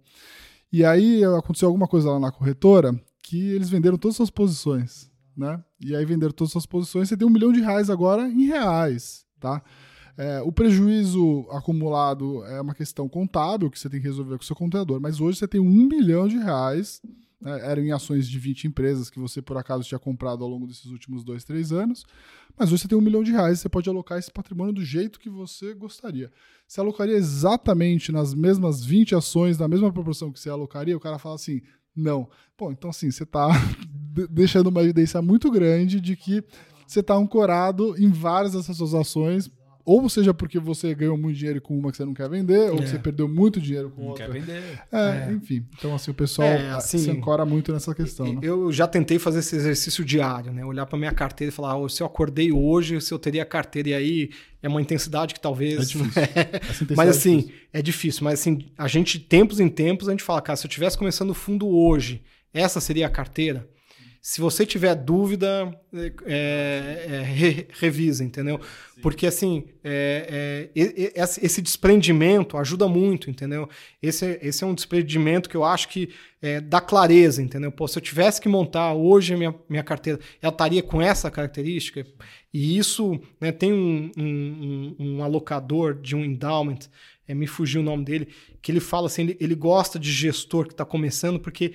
E aí aconteceu alguma coisa lá na corretora que eles venderam todas as suas posições, né? E aí venderam todas as suas posições, você tem R$1 milhão agora em reais, tá? O prejuízo acumulado é uma questão contábil que você tem que resolver com o seu contador, mas hoje você tem R$1 milhão, né, eram em ações de 20 empresas que você por acaso tinha comprado ao longo desses últimos 2-3 anos, mas hoje você tem R$1 milhão, você pode alocar esse patrimônio do jeito que você gostaria. Você alocaria exatamente nas mesmas 20 ações, na mesma proporção que você alocaria? O cara fala assim, não. Bom, então assim, você está deixando uma evidência muito grande de que você está ancorado em várias dessas suas ações, ou seja, porque você ganhou muito dinheiro com uma que você não quer vender, ou você perdeu muito dinheiro com outra. Não quer vender. Enfim. Então, assim, o pessoal assim, se ancora muito nessa questão. Né? Eu já tentei fazer esse exercício diário, né? Olhar para minha carteira e falar, se eu acordei hoje, se eu teria carteira. E aí é uma intensidade que talvez... É difícil. Mas, assim, é difícil. Mas, assim, a gente, tempos em tempos, a gente fala, cara, se eu estivesse começando o fundo hoje, essa seria a carteira? Se você tiver dúvida, revisa, entendeu? Sim. Porque, assim, esse desprendimento ajuda muito, entendeu? Esse é um desprendimento que eu acho que dá clareza, entendeu? Pô, se eu tivesse que montar hoje a minha carteira, ela estaria com essa característica? E isso, né, tem um alocador de um endowment, me fugiu o nome dele, que ele fala assim, ele gosta de gestor que está começando, porque...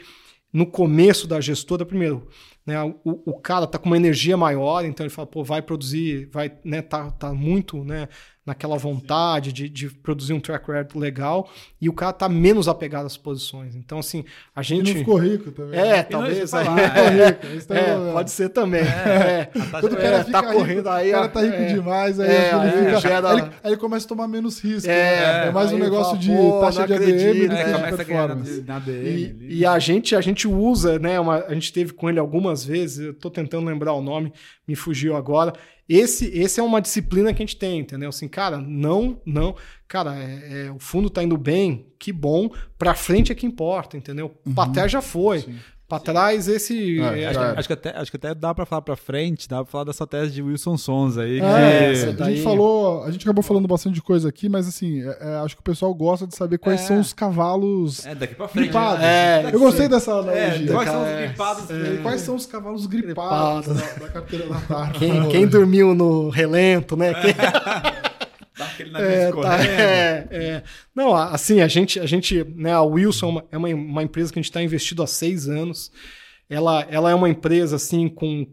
No começo da gestora, primeiro, né? O cara tá com uma energia maior, então ele fala, pô, vai produzir, vai, né? Tá muito, né? Naquela vontade de produzir um track record legal, e o cara tá menos apegado às posições. Então, assim, a gente... E não ficou rico também. É, talvez. Não ficou rico. Pode ser também. Quando o cara fica correndo, aí... O cara tá rico demais, aí ele começa a tomar menos risco. É mais um negócio de taxa de ADM do que de performance. E a gente usa, né? A gente teve com ele algumas vezes, eu tô tentando lembrar o nome, me fugiu agora. Esse é uma disciplina que a gente tem, entendeu? Assim, cara, cara, o fundo tá indo bem, que bom, pra frente é que importa, entendeu? Uhum. Pra trás já foi, sim. Pra trás esse... Acho que até dá pra falar pra frente, dá pra falar dessa tese de Wilson Sons aí. A gente acabou falando bastante de coisa aqui, mas assim, acho que o pessoal gosta de saber quais são os cavalos daqui pra frente, gripados. Eu gostei dessa analogia. Quais são os gripados? Quais são os cavalos gripados da carteira da tarde? Quem dormiu no relento, né? Dá aquele nariz correndo. Não, assim, a gente, né, a Wilson é uma empresa que a gente está investido há 6 anos. Ela é uma empresa, assim, com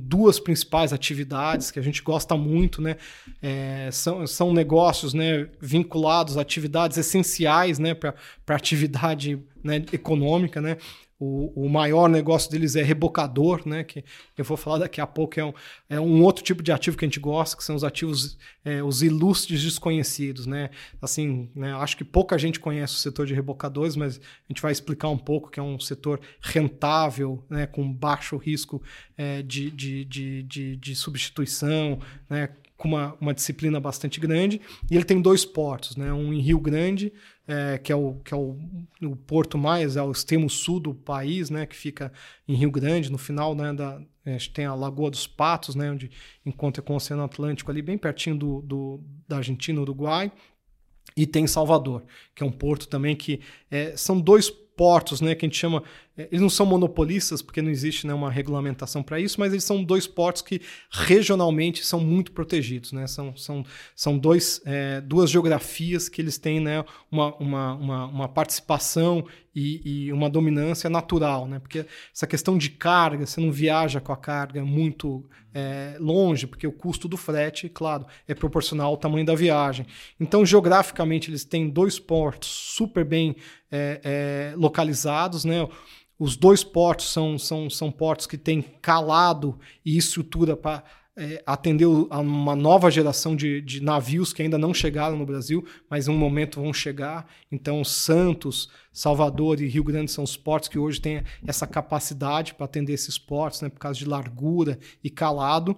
2 principais atividades que a gente gosta muito, né? São negócios, né, vinculados a atividades essenciais, né, para a atividade, né, econômica, né? O maior negócio deles é rebocador, né? Que eu vou falar daqui a pouco, é um outro tipo de ativo que a gente gosta, que são os ativos, os ilustres desconhecidos, né? Assim, né, acho que pouca gente conhece o setor de rebocadores, mas a gente vai explicar um pouco que é um setor rentável, né? Com baixo risco de substituição, né? Com uma disciplina bastante grande. E ele tem 2 portos, né? Um em Rio Grande, que é o porto mais, é o extremo sul do país, né, que fica em Rio Grande, no final, né, a gente tem a Lagoa dos Patos, né, onde encontra com o Oceano Atlântico, ali bem pertinho da Argentina, Uruguai, e tem Salvador, que é um porto também que são 2 portos, né, que a gente chama, eles não são monopolistas, porque não existe, né, uma regulamentação para isso, mas eles são 2 portos que regionalmente são muito protegidos, né, são 2 geografias que eles têm, né, uma participação e uma dominância natural, né, porque essa questão de carga, você não viaja com a carga muito longe, porque o custo do frete, claro, é proporcional ao tamanho da viagem. Então, geograficamente, eles têm 2 portos super bem localizados, né. Os 2 portos são portos que têm calado e estrutura para atender a uma nova geração de navios que ainda não chegaram no Brasil, mas em um momento vão chegar. Então, Santos, Salvador e Rio Grande são os portos que hoje têm essa capacidade para atender esses portos, né, por causa de largura e calado.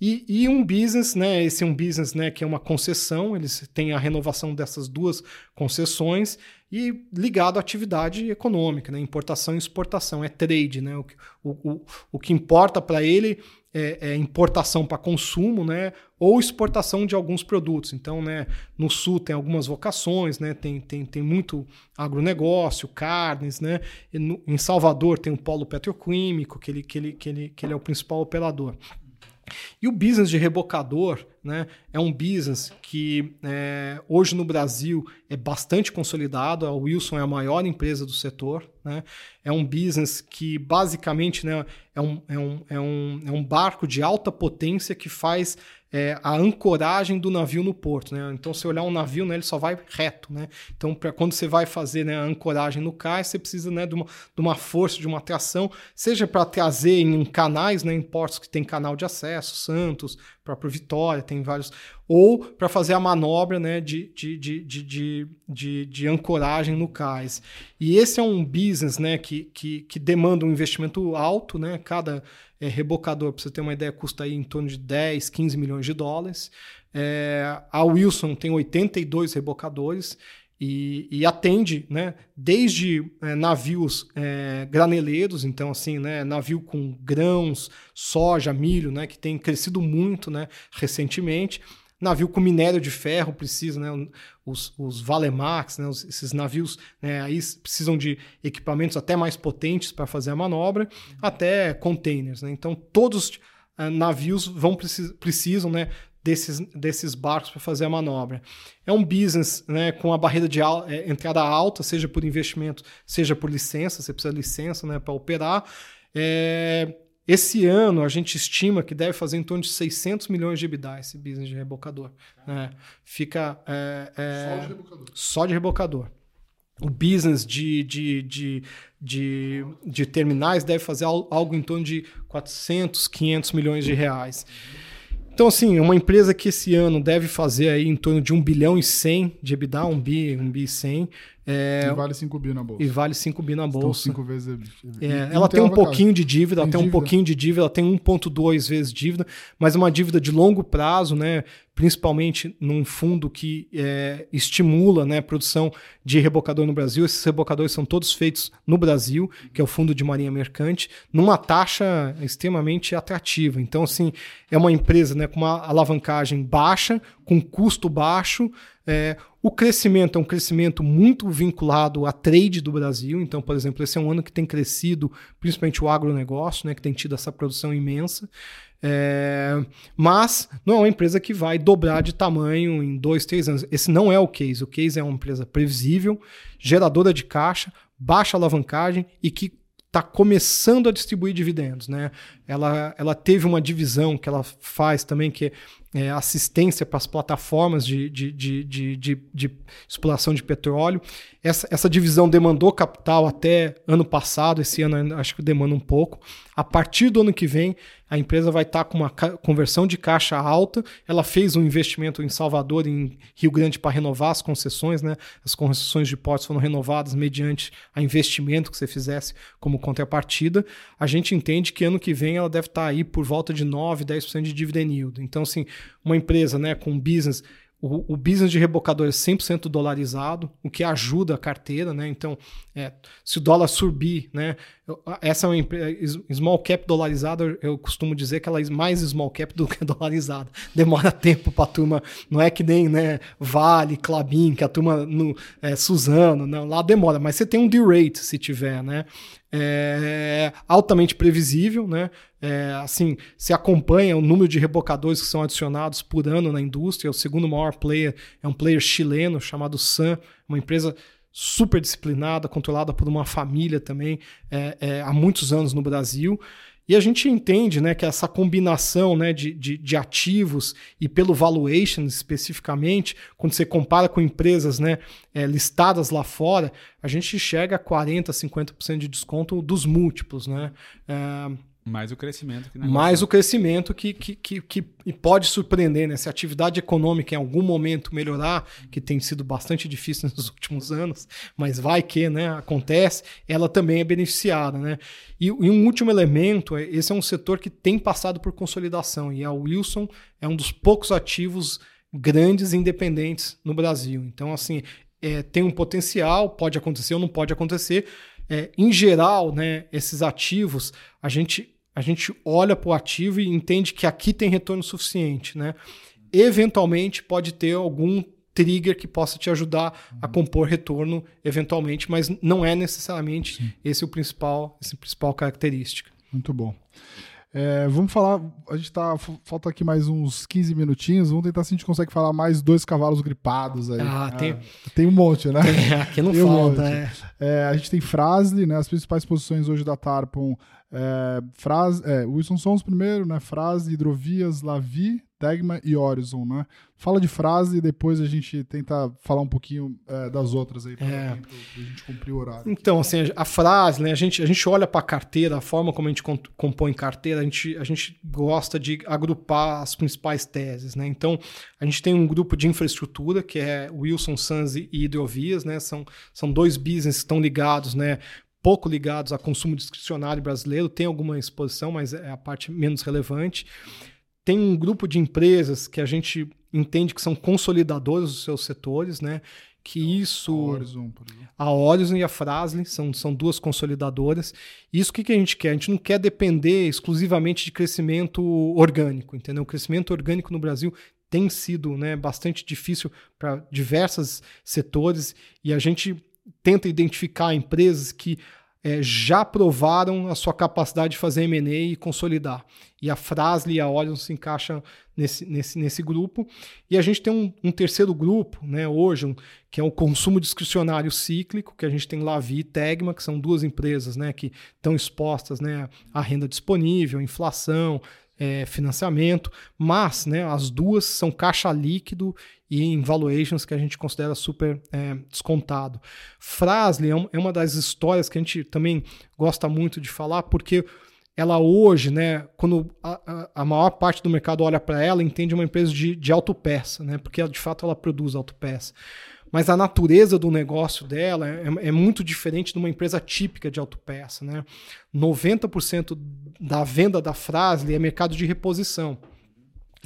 E um business, né? Esse é um business, né, que é uma concessão, eles têm a renovação dessas 2 concessões e ligado à atividade econômica, né? Importação e exportação, é trade, né? O que importa para ele é importação para consumo, né? Ou exportação de alguns produtos. Então, né, no sul tem algumas vocações, né? Tem muito agronegócio, carnes, né? Em Salvador tem um polo petroquímico, que ele é o principal operador. E o business de rebocador, né, é um business que hoje no Brasil é bastante consolidado. A Wilson é a maior empresa do setor, né? É um business que basicamente, né, é um barco de alta potência que faz a ancoragem do navio no porto, né? Então, se olhar um navio, né, ele só vai reto, né? Então, quando você vai fazer, né, a ancoragem no cais, você precisa, né, de uma força, de uma atração, seja para trazer em canais, né, em portos que tem canal de acesso, Santos, próprio Vitória, tem vários, ou para fazer a manobra, né, de ancoragem no cais. E esse é um business, né, que demanda um investimento alto, né? Cada rebocador, para você ter uma ideia, custa aí em torno de 10, 15 milhões de dólares. A Wilson tem 82 rebocadores e atende, né, desde navios graneleiros, então, assim, né, navio com grãos, soja, milho, né, que tem crescido muito, né, recentemente. Navio com minério de ferro precisa, né, os Valemax, né, esses navios, né, aí precisam de equipamentos até mais potentes para fazer a manobra, até containers, né? Então, todos os navios precisam, né, desses barcos para fazer a manobra. É um business, né, com a barreira de entrada alta, seja por investimento, seja por licença, você precisa de licença, né, para operar. Esse ano a gente estima que deve fazer em torno de 600 milhões de EBITDA esse business de rebocador. Né? Fica, só de rebocador. Só de rebocador. O business de terminais deve fazer algo em torno de 400, 500 milhões de reais. Então, assim, uma empresa que esse ano deve fazer aí em torno de 1 bilhão e 100 de EBITDA, 1 bi e 100. E vale 5 bi na bolsa. Então, 5 vezes EBITDA. Ela tem um pouquinho de dívida, ela tem 1,2 vezes dívida, mas uma dívida de longo prazo, né? Principalmente num fundo que estimula, né, a produção de rebocador no Brasil. Esses rebocadores são todos feitos no Brasil, que é o Fundo de Marinha Mercante, numa taxa extremamente atrativa. Então, assim, é uma empresa, né, com uma alavancagem baixa, com custo baixo. O crescimento é um crescimento muito vinculado à trade do Brasil. Então, por exemplo, esse é um ano que tem crescido, principalmente o agronegócio, né, que tem tido essa produção imensa. Mas não é uma empresa que vai dobrar de tamanho em 2, 3 anos. Esse não é o case. O case é uma empresa previsível, geradora de caixa, baixa alavancagem e que está começando a distribuir dividendos, né? Ela teve uma divisão que ela faz também, que é assistência para as plataformas de exploração de petróleo. Essa divisão demandou capital até ano passado, esse ano acho que demanda um pouco. A partir do ano que vem, a empresa vai estar com uma conversão de caixa alta. Ela fez um investimento em Salvador, em Rio Grande, para renovar as concessões, né? As concessões de portos foram renovadas mediante a investimento que você fizesse como contrapartida. A gente entende que ano que vem ela deve estar aí por volta de 9%, 10% de dividend yield. Então, assim, uma empresa, né, com business, o business de rebocador é 100% dolarizado, o que ajuda a carteira, né? Então, se o dólar subir, né, essa é uma empresa small cap dolarizada, eu costumo dizer que ela é mais small cap do que dolarizada. Demora tempo para a turma, não é que nem, né, Vale, Klabin, que a turma Suzano, né, lá demora, mas você tem um derate se tiver, né? Altamente previsível, né? Assim, se acompanha o número de rebocadores que são adicionados por ano na indústria. O segundo maior player é um player chileno chamado SAM, uma empresa super disciplinada, controlada por uma família também há muitos anos no Brasil. E a gente entende, né, que essa combinação, né, de ativos e pelo valuation especificamente, quando você compara com empresas, né, listadas lá fora, a gente chega a 40%, 50% de desconto dos múltiplos. Né? Mais o crescimento. Mais o crescimento que pode surpreender, né? Se a atividade econômica em algum momento melhorar, que tem sido bastante difícil nos últimos anos, mas vai que, né, acontece, ela também é beneficiada. Né? E um último elemento, esse é um setor que tem passado por consolidação, e a Wilson é um dos poucos ativos grandes e independentes no Brasil. Então, assim, tem um potencial, pode acontecer ou não pode acontecer. Em geral, né, esses ativos, a gente olha para o ativo e entende que aqui tem retorno suficiente. Né? Eventualmente pode ter algum trigger que possa te ajudar a compor retorno eventualmente, mas não é necessariamente essa principal característica. Muito bom. Vamos falar, a gente falta aqui mais uns 15 minutinhos, vamos tentar se a gente consegue falar mais 2 cavalos gripados aí. Tem um monte, né? Aqui não falta, né? A gente tem Fras-le, né? As principais posições hoje da Tarpon, Wilson Sons primeiro, né? Fras-le, Hidrovias, Lavi, Tegma e Horizon, né? Fala de Fras-le e depois a gente tenta falar um pouquinho das outras aí, pra gente cumprir o horário. Então, aqui, assim, a Fras-le, né? A gente olha para a carteira, a forma como a gente compõe carteira, a gente gosta de agrupar as principais teses, né? Então, a gente tem um grupo de infraestrutura, que é Wilson Sons e Hidrovias, né? São 2 business que estão ligados, né? Pouco ligados a consumo discricionário brasileiro, tem alguma exposição, mas é a parte menos relevante. Tem um grupo de empresas que a gente entende que são consolidadoras dos seus setores, né? Que isso... A Horizon e a Fras-le são 2 consolidadoras. Isso o que a gente quer? A gente não quer depender exclusivamente de crescimento orgânico, entendeu? O crescimento orgânico no Brasil tem sido, né, bastante difícil para diversos setores e a gente tenta identificar empresas que já provaram a sua capacidade de fazer M&A e consolidar. E a Fras-le e a Orion se encaixam nesse grupo. E a gente tem um terceiro grupo, né, hoje, que é o consumo discricionário cíclico, que a gente tem Lavi e Tegma, que são duas empresas, né, que estão expostas, né, à renda disponível, inflação, financiamento, mas, né, as duas são caixa líquido e em valuations que a gente considera super descontado. Fras-le é uma das histórias que a gente também gosta muito de falar, porque ela hoje, né, quando a maior parte do mercado olha para ela, entende uma empresa de autopeça, né, porque ela, de fato ela produz autopeça. Mas a natureza do negócio dela é muito diferente de uma empresa típica de autopeça, né? 90% da venda da Fras-le é mercado de reposição.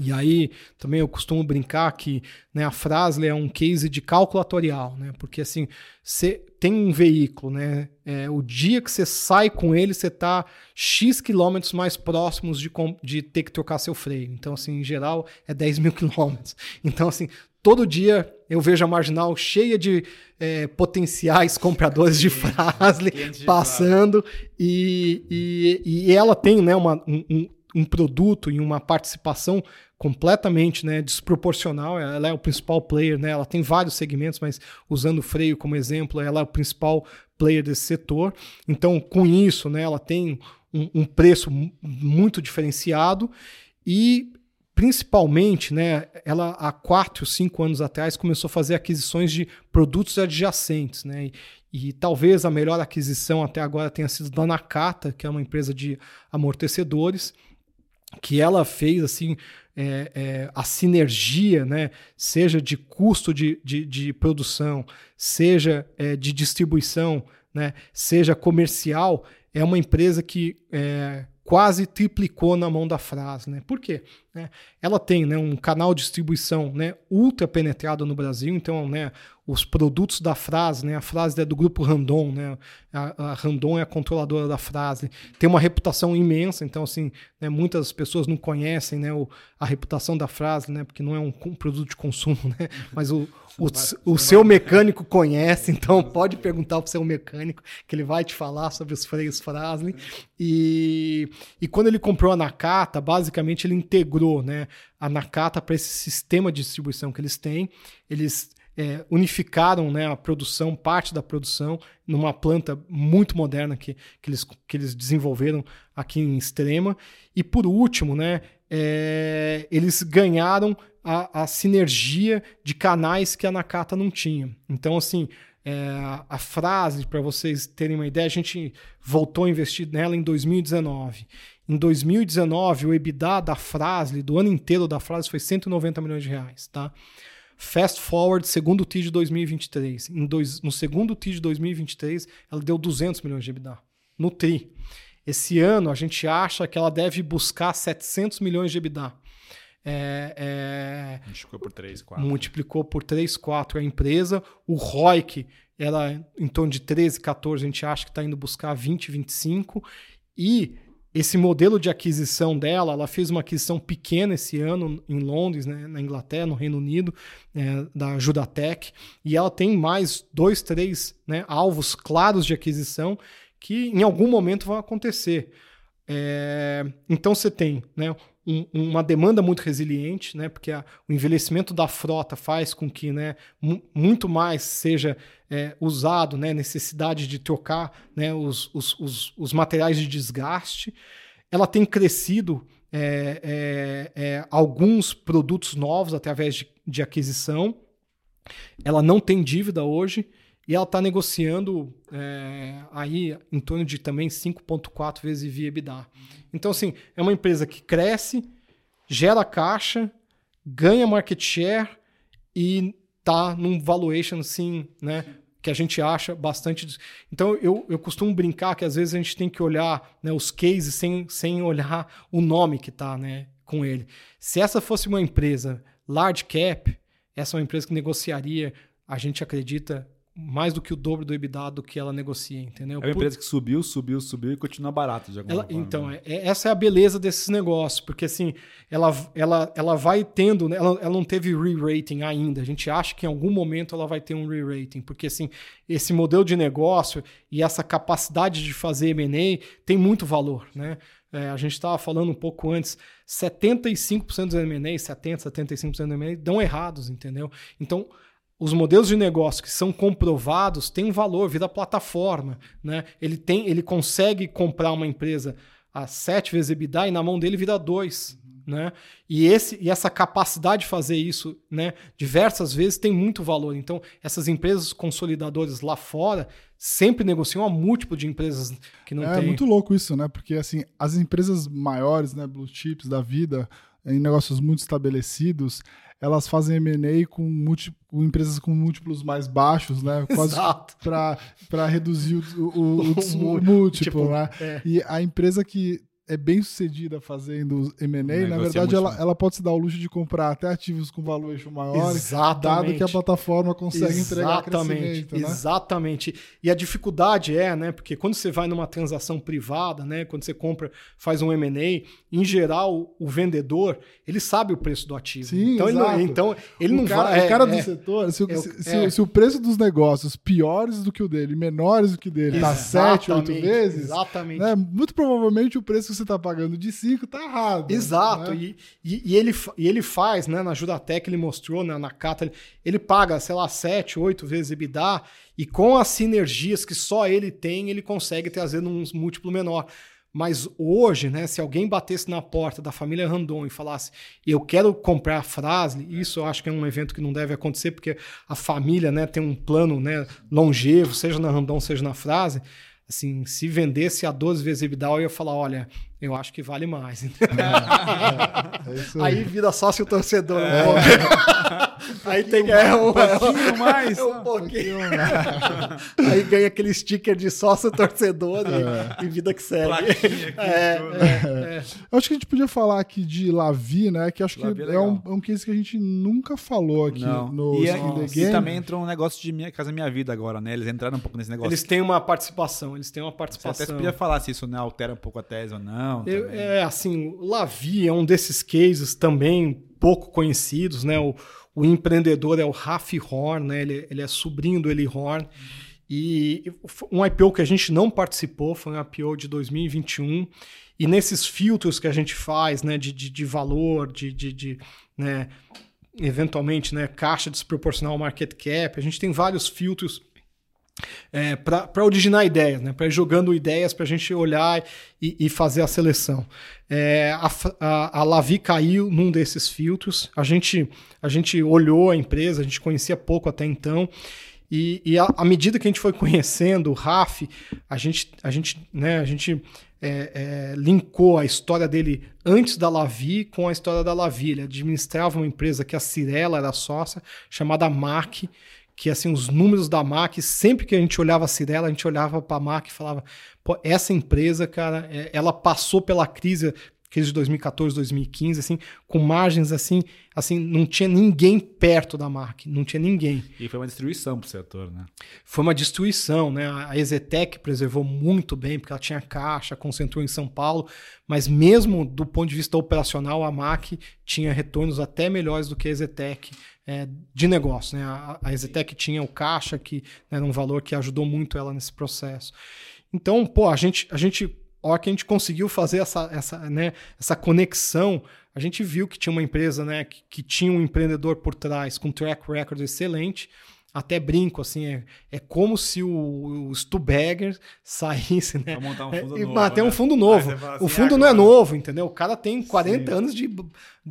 E aí também eu costumo brincar que, né, a Fras-le é um case de calculatorial, né? Porque assim, você tem um veículo, né? O dia que você sai com ele, você está X quilômetros mais próximos de ter que trocar seu freio. Então, assim, em geral, é 10 mil quilômetros. Então, assim, todo dia eu vejo a marginal cheia de potenciais compradores de Fras-le passando, e ela tem, né, um produto e uma participação completamente, né, desproporcional. Ela é o principal player, né, ela tem vários segmentos, mas usando o freio como exemplo, ela é o principal player desse setor. Então, com isso, né, ela tem um preço muito diferenciado e, principalmente, né, ela há 4-5 anos atrás começou a fazer aquisições de produtos adjacentes, né? E talvez a melhor aquisição até agora tenha sido da Nakata, que é uma empresa de amortecedores, que ela fez assim, a sinergia, né, seja de custo de produção, seja de distribuição, né, seja comercial, é uma empresa que quase triplicou na mão da Fras-le, né? Por quê? Ela tem, né, um canal de distribuição, né, ultra penetrado no Brasil. Então, né, os produtos da Fras-le, né, a Fras-le é do grupo Randon, né, a Randon é a controladora da Fras-le, tem uma reputação imensa. Então, assim, né, muitas pessoas não conhecem, né, a reputação da Fras-le, né, porque não é um produto de consumo, né, mas o seu mecânico conhece, então pode perguntar para o seu mecânico que ele vai te falar sobre os freios Fras-le. E quando ele comprou a Nakata, basicamente ele integrou, né, a Nakata para esse sistema de distribuição que eles têm. Eles unificaram, né, a produção, parte da produção, numa planta muito moderna que eles desenvolveram aqui em Extrema. E por último, né, eles ganharam a sinergia de canais que a Nakata não tinha. Então, assim, a Fras-le, para vocês terem uma ideia, a gente voltou a investir nela em 2019. Em 2019, o EBITDA da Fras-le, do ano inteiro da Fras-le, foi 190 milhões de reais. Tá? Fast forward, segundo TI de 2023. No segundo TI de 2023, ela deu 200 milhões de EBITDA. No TRI. Esse ano, a gente acha que ela deve buscar 700 milhões de EBITDA. Multiplicou por 3,4. Multiplicou por 3,4 a empresa. O ROIC, ela em torno de 13, 14, a gente acha que está indo buscar 20, 25. E esse modelo de aquisição dela, ela fez uma aquisição pequena esse ano em Londres, né, na Inglaterra, no Reino Unido, da Judatec. E ela tem mais 2, 3, né, alvos claros de aquisição que em algum momento vão acontecer. Então você tem, né, uma demanda muito resiliente, né, porque o envelhecimento da frota faz com que, né, muito mais seja usado, né, necessidade de trocar, né, os materiais de desgaste. Ela tem crescido alguns produtos novos através de aquisição. Ela não tem dívida hoje e ela está negociando aí em torno de também 5,4 vezes EBITDA. Então, assim, é uma empresa que cresce, gera caixa, ganha market share e está num valuation, assim, né, que a gente acha bastante. Então, eu costumo brincar que às vezes a gente tem que olhar, né, os cases sem olhar o nome que está, né, com ele. Se essa fosse uma empresa large cap, essa é uma empresa que negociaria, a gente acredita, mais do que o dobro do EBITDA do que ela negocia, entendeu? É uma empresa que subiu e continua barata de alguma forma. Então, essa é a beleza desses negócios, porque assim, ela vai tendo, ela não teve re-rating ainda, a gente acha que em algum momento ela vai ter um re-rating, porque assim, esse modelo de negócio e essa capacidade de fazer M&A tem muito valor, né? A gente estava falando um pouco antes, 75% dos M&A, 75% dos M&A dão errados, entendeu? Então, os modelos de negócio que são comprovados têm um valor, vira plataforma, né? Ele consegue comprar uma empresa a 7 vezes EBITDA e na mão dele vira 2. Né? E essa capacidade de fazer isso, né, diversas vezes tem muito valor. Então, essas empresas consolidadoras lá fora sempre negociam a múltiplo de empresas que não tem. É muito louco isso, né? Porque assim, as empresas maiores, né, blue chips da vida, em negócios muito estabelecidos, elas fazem M&A com empresas com múltiplos mais baixos, né? Quase para reduzir o múltiplo. Tipo, né? E a empresa que é bem sucedida fazendo M&A, na verdade ela pode se dar o luxo de comprar até ativos com valuation maior, dado que a plataforma consegue entregar crescimento. Exatamente. Né? E a dificuldade né? Porque quando você vai numa transação privada, né? Quando você compra, faz um M&A, em geral o vendedor, ele sabe o preço do ativo. Sim, então, ele não vai... O cara do setor, se o preço dos negócios piores do que o dele, menores do que o dele, tá 7, 8 vezes, exatamente. Né? Muito provavelmente o preço que você está pagando de 5 está errado. Exato. Né? Ele faz, né? Na Juratec ele mostrou, né, na Cata, ele paga, sei lá, 7, 8 vezes EBITDA e com as sinergias que só ele tem, ele consegue trazer num múltiplo menor. Mas hoje, né, se alguém batesse na porta da família Randon e falasse eu quero comprar a Fras-le, isso eu acho que é um evento que não deve acontecer, porque a família, né, tem um plano, né, longevo, seja na Randon, seja na Fras-le. Assim, se vendesse a 12 vezes EBITDA, eu ia falar, olha, eu acho que vale mais. Aí vira sócio torcedor. Aí tem um pouquinho mais. Aí ganha aquele sticker de sócio torcedor e vida que segue. Eu acho que a gente podia falar aqui de Lavi, né? Que acho Lavi que é um case que a gente nunca falou aqui no The Game. E também entrou um negócio de Minha Casa Minha Vida agora, né? Eles entraram um pouco nesse negócio. Eles têm uma participação. Você até podia falar se isso, né, altera um pouco a tese ou não. O Lavi é um desses cases também pouco conhecidos, né? O empreendedor é o Raf Horn, né? Ele é sobrinho do Eli Horn. E um IPO que a gente não participou foi um IPO de 2021. E nesses filtros que a gente faz, né, de valor, né, eventualmente, né, caixa desproporcional ao market cap, a gente tem vários filtros para originar ideias, né? Para ir jogando ideias para a gente olhar e fazer a seleção. A Lavi caiu num desses filtros. A gente olhou a empresa, a gente conhecia pouco até então. E à medida que a gente foi conhecendo o Raf, a gente linkou a história dele antes da Lavi com a história da Lavi. Ele administrava uma empresa que a Cirela era sócia, chamada MAC, que assim, os números da MAC, sempre que a gente olhava a Cirela, a gente olhava para a MAC e falava, pô, essa empresa, cara, ela passou pela crise de 2014, 2015, assim, com margens assim, não tinha ninguém perto da MAC, não tinha ninguém. E foi uma destruição para o setor, né? Foi uma destruição, né? A Exetec preservou muito bem, porque ela tinha caixa, concentrou em São Paulo, mas mesmo do ponto de vista operacional, a MAC tinha retornos até melhores do que a Exetec, de negócio, né? A Exetec tinha o caixa, que, né, era um valor que ajudou muito ela nesse processo. Então, pô, a gente conseguiu fazer essa conexão. A gente viu que tinha uma empresa, né, que tinha um empreendedor por trás com track record excelente. Até brinco, assim, é como se o Stuberger saísse, né? Montar um fundo novo, bater um fundo novo. Assim, o fundo não é novo, entendeu? O cara tem 40 anos de...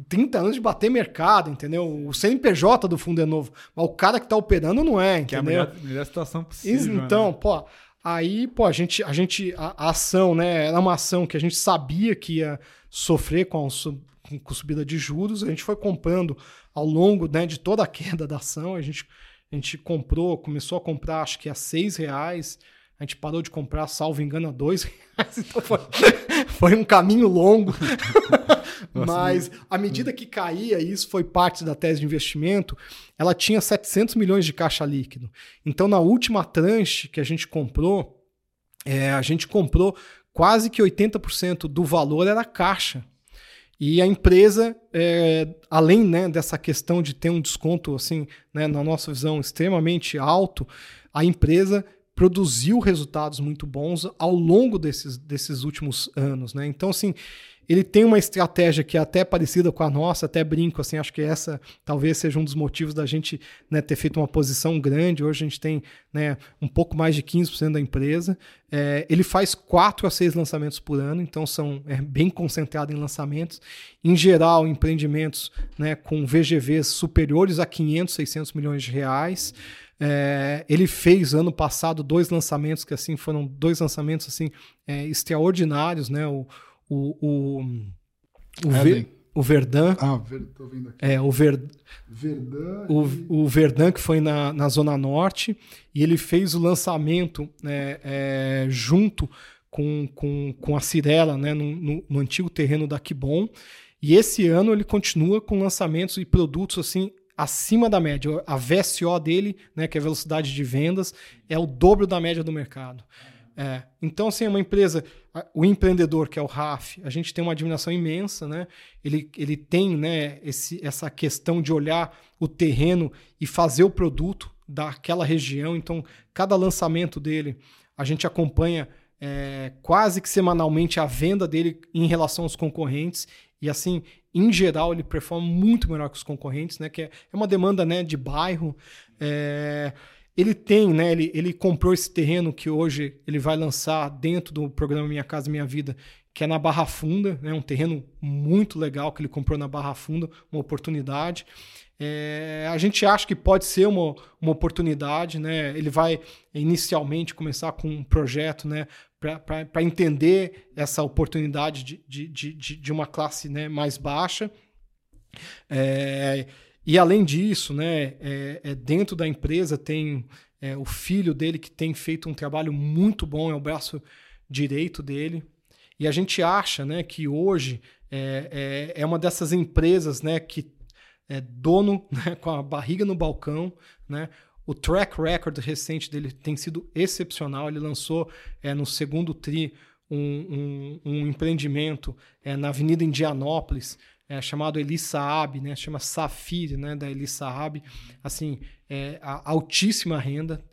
30 anos de bater mercado, entendeu? O CNPJ do fundo é novo, mas o cara que tá operando não é, entendeu? Que é a melhor situação possível. Então, né? A ação, né? Era uma ação que a gente sabia que ia sofrer com subida de juros. A gente foi comprando ao longo, né, de toda a queda da ação, a gente começou a comprar, acho que a R$6, a gente parou de comprar, salvo engano, a R$2, então foi um caminho longo. Mas à medida que caía, e isso foi parte da tese de investimento, ela tinha 700 milhões de caixa líquido. Então, na última tranche que a gente comprou quase que 80% do valor era caixa. E a empresa, além, né, dessa questão de ter um desconto, assim, né, na nossa visão, extremamente alto, a empresa produziu resultados muito bons ao longo desses últimos anos, né? Então, assim, ele tem uma estratégia que é até parecida com a nossa, até brinco, assim, acho que essa talvez seja um dos motivos da gente, né, ter feito uma posição grande. Hoje a gente tem, né, um pouco mais de 15% da empresa. Ele faz 4 a 6 lançamentos por ano, então são bem concentrado em lançamentos. Em geral, empreendimentos, né, com VGVs superiores a 500, 600 milhões de reais. Ele fez ano passado 2 lançamentos que, assim, foram 2 lançamentos, assim, extraordinários, né? O Verdun. Ah, tô vendo aqui. O Verdun, que foi na Zona Norte, e ele fez o lançamento junto com a Cirela, né, no antigo terreno da Kibon. E esse ano ele continua com lançamentos e produtos, assim, acima da média. A VSO dele, né, que é a velocidade de vendas, é o dobro da média do mercado. Então, assim, é uma empresa... O empreendedor, que é o Raf, a gente tem uma admiração imensa, né? Ele tem, né, essa questão de olhar o terreno e fazer o produto daquela região. Então, cada lançamento dele, a gente acompanha quase que semanalmente a venda dele em relação aos concorrentes. E, assim, em geral, ele performa muito melhor que os concorrentes, né? Que é uma demanda, né, de bairro. Ele tem, né? Ele comprou esse terreno que hoje ele vai lançar dentro do programa Minha Casa Minha Vida, que é na Barra Funda, né? Um terreno muito legal que ele comprou na Barra Funda, uma oportunidade. A gente acha que pode ser uma oportunidade, né? Ele vai inicialmente começar com um projeto, né, para entender essa oportunidade de uma classe, né, mais baixa. E além disso, né, dentro da empresa tem o filho dele, que tem feito um trabalho muito bom, é o braço direito dele. E a gente acha, né, que hoje é uma dessas empresas, né, que é dono, né, com a barriga no balcão, né? O track record recente dele tem sido excepcional. Ele lançou no segundo TRI um empreendimento na Avenida Indianópolis, chamado Elie Saab, né? Chama Safir, né, da Elie Saab. Assim, a altíssima renda.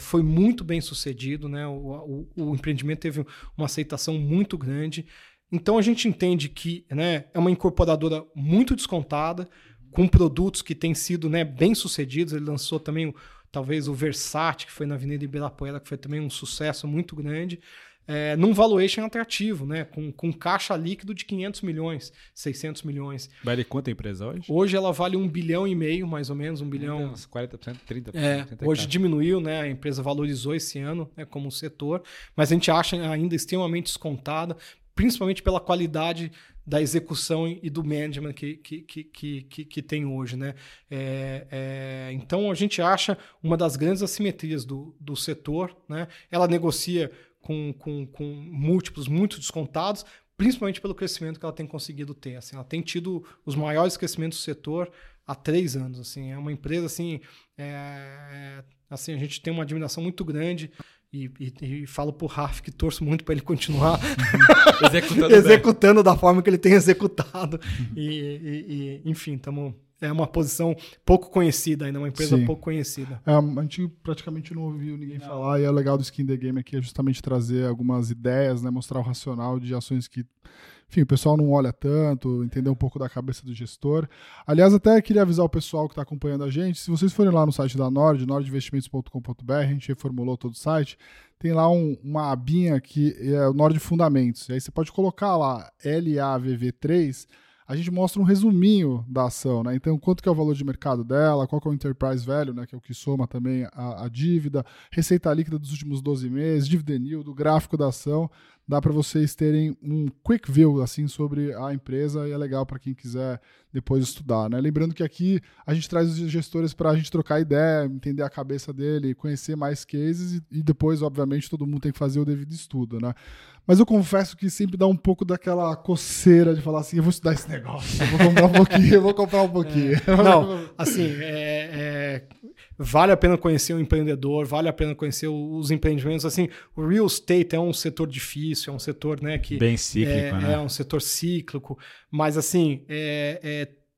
Foi muito bem sucedido, né? O empreendimento teve uma aceitação muito grande. Então, a gente entende que, né, é uma incorporadora muito descontada, com produtos que têm sido, né, bem sucedidos. Ele lançou também, talvez, o Versace, que foi na Avenida Ibirapuera, que foi também um sucesso muito grande. Num valuation atrativo, né? Com caixa líquido de 500 milhões, 600 milhões. Vale quanto a empresa hoje? Hoje ela vale 1,5 bilhão, mais ou menos, 1 bilhão... Não, 40%, 30%. Hoje diminuiu, né? A empresa valorizou esse ano, né, como setor, mas a gente acha ainda extremamente descontada, principalmente pela qualidade da execução e do management que tem hoje, né? Então, a gente acha uma das grandes assimetrias do setor, né? Ela negocia com múltiplos muito descontados, principalmente pelo crescimento que ela tem conseguido ter. Assim, ela tem tido os maiores crescimentos do setor há 3 anos. Assim, é uma empresa, assim, assim, a gente tem uma admiração muito grande. E falo pro Raf que torço muito para ele continuar executando da forma que ele tem executado. Enfim, é uma posição pouco conhecida ainda, uma empresa, sim, pouco conhecida. A gente praticamente não ouviu ninguém falar, e é legal do Skin the Game aqui é justamente trazer algumas ideias, né, mostrar o racional de ações que, enfim, o pessoal não olha tanto, entender um pouco da cabeça do gestor. Aliás, até queria avisar o pessoal que está acompanhando a gente, se vocês forem lá no site da Nord, nordinvestimentos.com.br, a gente reformulou todo o site, tem lá uma abinha que é o Nord Fundamentos, e aí você pode colocar lá LAVV3, a gente mostra um resuminho da ação, né? Então, quanto que é o valor de mercado dela, qual que é o enterprise value, né, que é o que soma também a dívida, receita líquida dos últimos 12 meses, dividend yield, o gráfico da ação. dá para vocês terem um quick view assim, sobre a empresa, e é legal para quem quiser depois estudar, né? Lembrando que aqui a gente traz os gestores para a gente trocar ideia, entender a cabeça dele, conhecer mais cases e depois, obviamente, todo mundo tem que fazer o devido estudo, né? Mas eu confesso que sempre dá um pouco daquela coceira de falar assim, eu vou estudar esse negócio, eu vou comprar um pouquinho, eu vou comprar um pouquinho. Não, assim, vale a pena conhecer o empreendedor, vale a pena conhecer os empreendimentos. Assim, o real estate é um setor difícil, é um setor, né, que... Bem cíclico, né? É um setor cíclico, mas assim,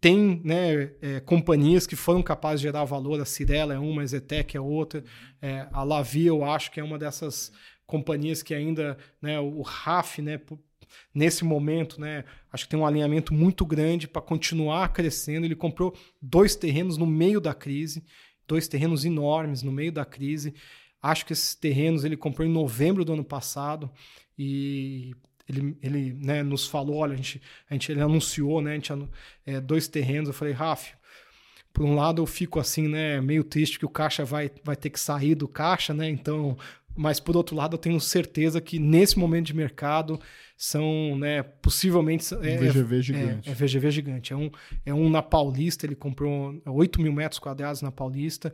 tem, né, companhias que foram capazes de gerar valor, a Cirela é uma, a Zetec é outra, a Lavi eu acho que é uma dessas companhias que ainda, né, o RAF, né, nesse momento, né, acho que tem um alinhamento muito grande para continuar crescendo. Ele comprou 2 terrenos no meio da crise, 2 terrenos enormes no meio da crise. Acho que esses terrenos ele comprou em novembro do ano passado e ele né, nos falou, olha, ele anunciou, né, 2 terrenos. Eu falei, Rafa, por um lado eu fico assim, né, meio triste que o caixa vai ter que sair do caixa, né, então... Mas, por outro lado, eu tenho certeza que, nesse momento de mercado, são, né, possivelmente... VGV gigante. É VGV gigante. É um na Paulista, ele comprou 8 mil metros quadrados na Paulista,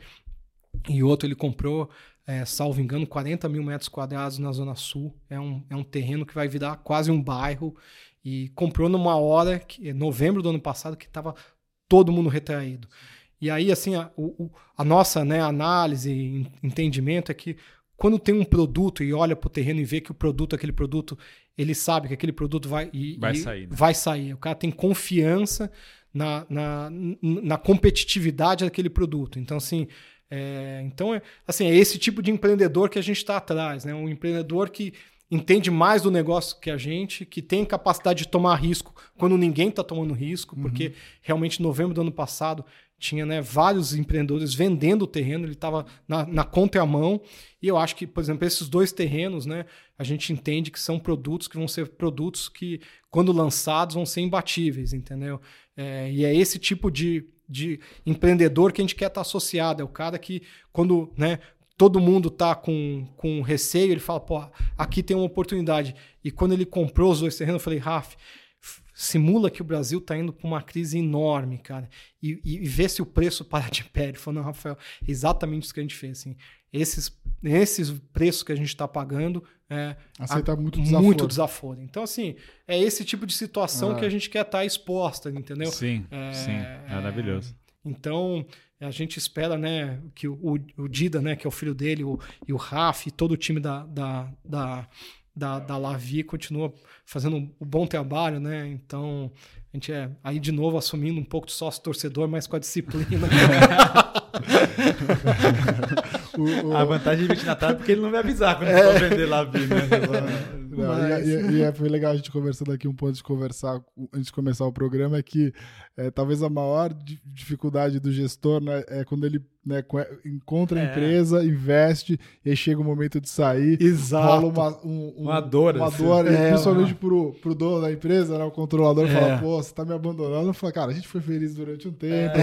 e outro ele comprou, salvo engano, 40 mil metros quadrados na Zona Sul. É um terreno que vai virar quase um bairro, e comprou numa hora, em novembro do ano passado, que estava todo mundo retraído. E aí, assim, a nossa, né, análise e entendimento é que, quando tem um produto e olha para o terreno e vê que aquele produto, ele sabe que aquele produto vai sair. Né? Vai sair. O cara tem confiança na competitividade daquele produto. Então, assim, é esse tipo de empreendedor que a gente está atrás, né? Um empreendedor que entende mais do negócio que a gente, que tem capacidade de tomar risco quando ninguém está tomando risco, porque realmente em novembro do ano passado tinha, né, vários empreendedores vendendo o terreno, ele estava na contramão, e eu acho que, por exemplo, esses 2 terrenos, né, a gente entende que são produtos que vão ser produtos que, quando lançados, vão ser imbatíveis, entendeu? E é esse tipo de empreendedor que a gente quer estar associado, é o cara que, quando, né, todo mundo está com receio, ele fala, pô, aqui tem uma oportunidade. E quando ele comprou os 2 terrenos, eu falei, Rafa, simula que o Brasil está indo para uma crise enorme, cara, e vê se o preço para de pé. Ele falou, não, Rafael, é exatamente isso que a gente fez. Assim, esses preços que a gente está pagando... Aceitar muito desaforo. Então, assim, é esse tipo de situação que a gente quer estar exposta, entendeu? Sim, sim, maravilhoso. Então, a gente espera, né, que o Dida, né, que é o filho dele, e o Rafa, e todo o time da Lavi continua fazendo um bom trabalho, né? Então, a gente aí de novo assumindo um pouco de sócio-torcedor, mas com a disciplina. A vantagem de investir na Tata é porque ele não vai avisar quando for vender Lavi, né? Foi legal a gente conversando aqui, um ponto de conversar antes de começar o programa é que talvez a maior dificuldade do gestor, né, é quando ele, né, encontra a empresa, investe, e aí chega o momento de sair. Exato. Rola uma dor. Uma dor, assim. Principalmente pro dono da empresa, né, o controlador fala, pô, você tá me abandonando. Eu falo, cara, a gente foi feliz durante um tempo.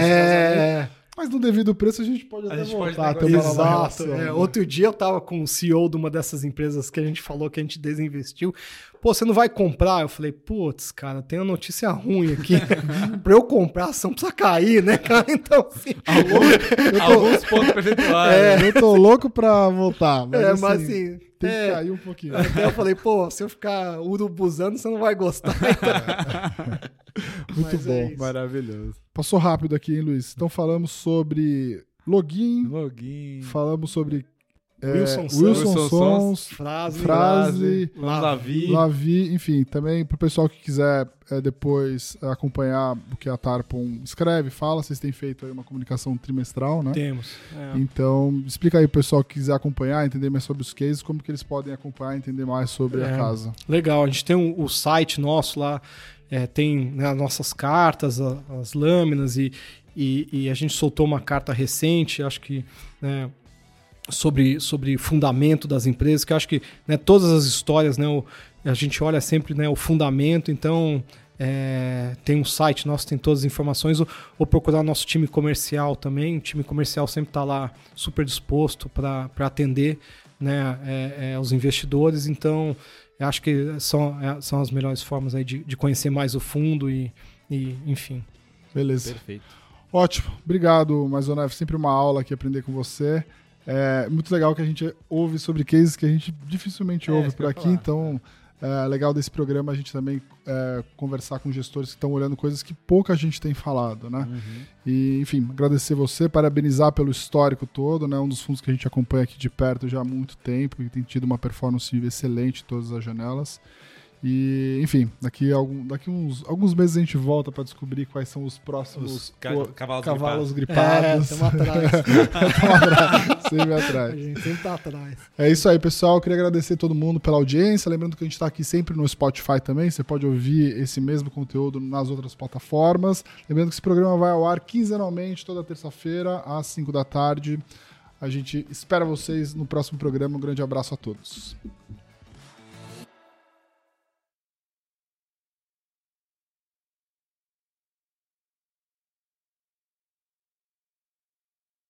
Mas no devido preço a gente pode até voltar. Exato. Outro dia eu tava com o CEO de uma dessas empresas que a gente falou que a gente desinvestiu. Pô, você não vai comprar? Eu falei, putz, cara, tem uma notícia ruim aqui. Pra eu comprar, a ação precisa cair, né, cara? Então, assim... Alguns pontos percentuais. Eu tô louco pra voltar. Mas assim tem que cair um pouquinho. Até eu falei, pô, se eu ficar urubuzando, você não vai gostar. Muito bom, maravilhoso. Passou rápido aqui, hein, Luiz? Então falamos sobre login. Falamos sobre Wilson Sons, Frase, Lavi, enfim, também para o pessoal que quiser depois acompanhar o que a Tarpon escreve, fala, vocês têm feito aí uma comunicação trimestral, né? Temos. Então, explica aí para o pessoal que quiser acompanhar, entender mais sobre os cases, como que eles podem acompanhar, entender mais sobre a casa. Legal, a gente tem o site nosso lá, tem, né, as nossas cartas, as lâminas, e a gente soltou uma carta recente, acho que, né, sobre fundamento das empresas, que eu acho que, né, todas as histórias, né, a gente olha sempre, né, o fundamento. Então tem um site nosso, tem todas as informações, ou procurar nosso time comercial também. O time comercial sempre está lá super disposto para atender, né, aos investidores. Então, eu acho que são as melhores formas aí de conhecer mais o fundo e enfim. Beleza. Perfeito. Ótimo. Obrigado, Maisonef. Sempre uma aula aqui aprender com você. É muito legal que a gente ouve sobre cases que a gente dificilmente ouve por aqui, então é legal desse programa a gente também conversar com gestores que estão olhando coisas que pouca gente tem falado, né? Uhum. E, enfim, agradecer você, parabenizar pelo histórico todo, né? Um dos fundos que a gente acompanha aqui de perto já há muito tempo e tem tido uma performance excelente em todas as janelas. E, enfim, daqui uns meses a gente volta para descobrir quais são os próximos cavalos gripados. Estamos atrás. Sempre atrás. A gente sempre está atrás. É isso aí, pessoal. Eu queria agradecer a todo mundo pela audiência. Lembrando que a gente está aqui sempre no Spotify também. Você pode ouvir esse mesmo conteúdo nas outras plataformas. Lembrando que esse programa vai ao ar quinzenalmente, toda terça-feira, às 5 da tarde. A gente espera vocês no próximo programa. Um grande abraço a todos.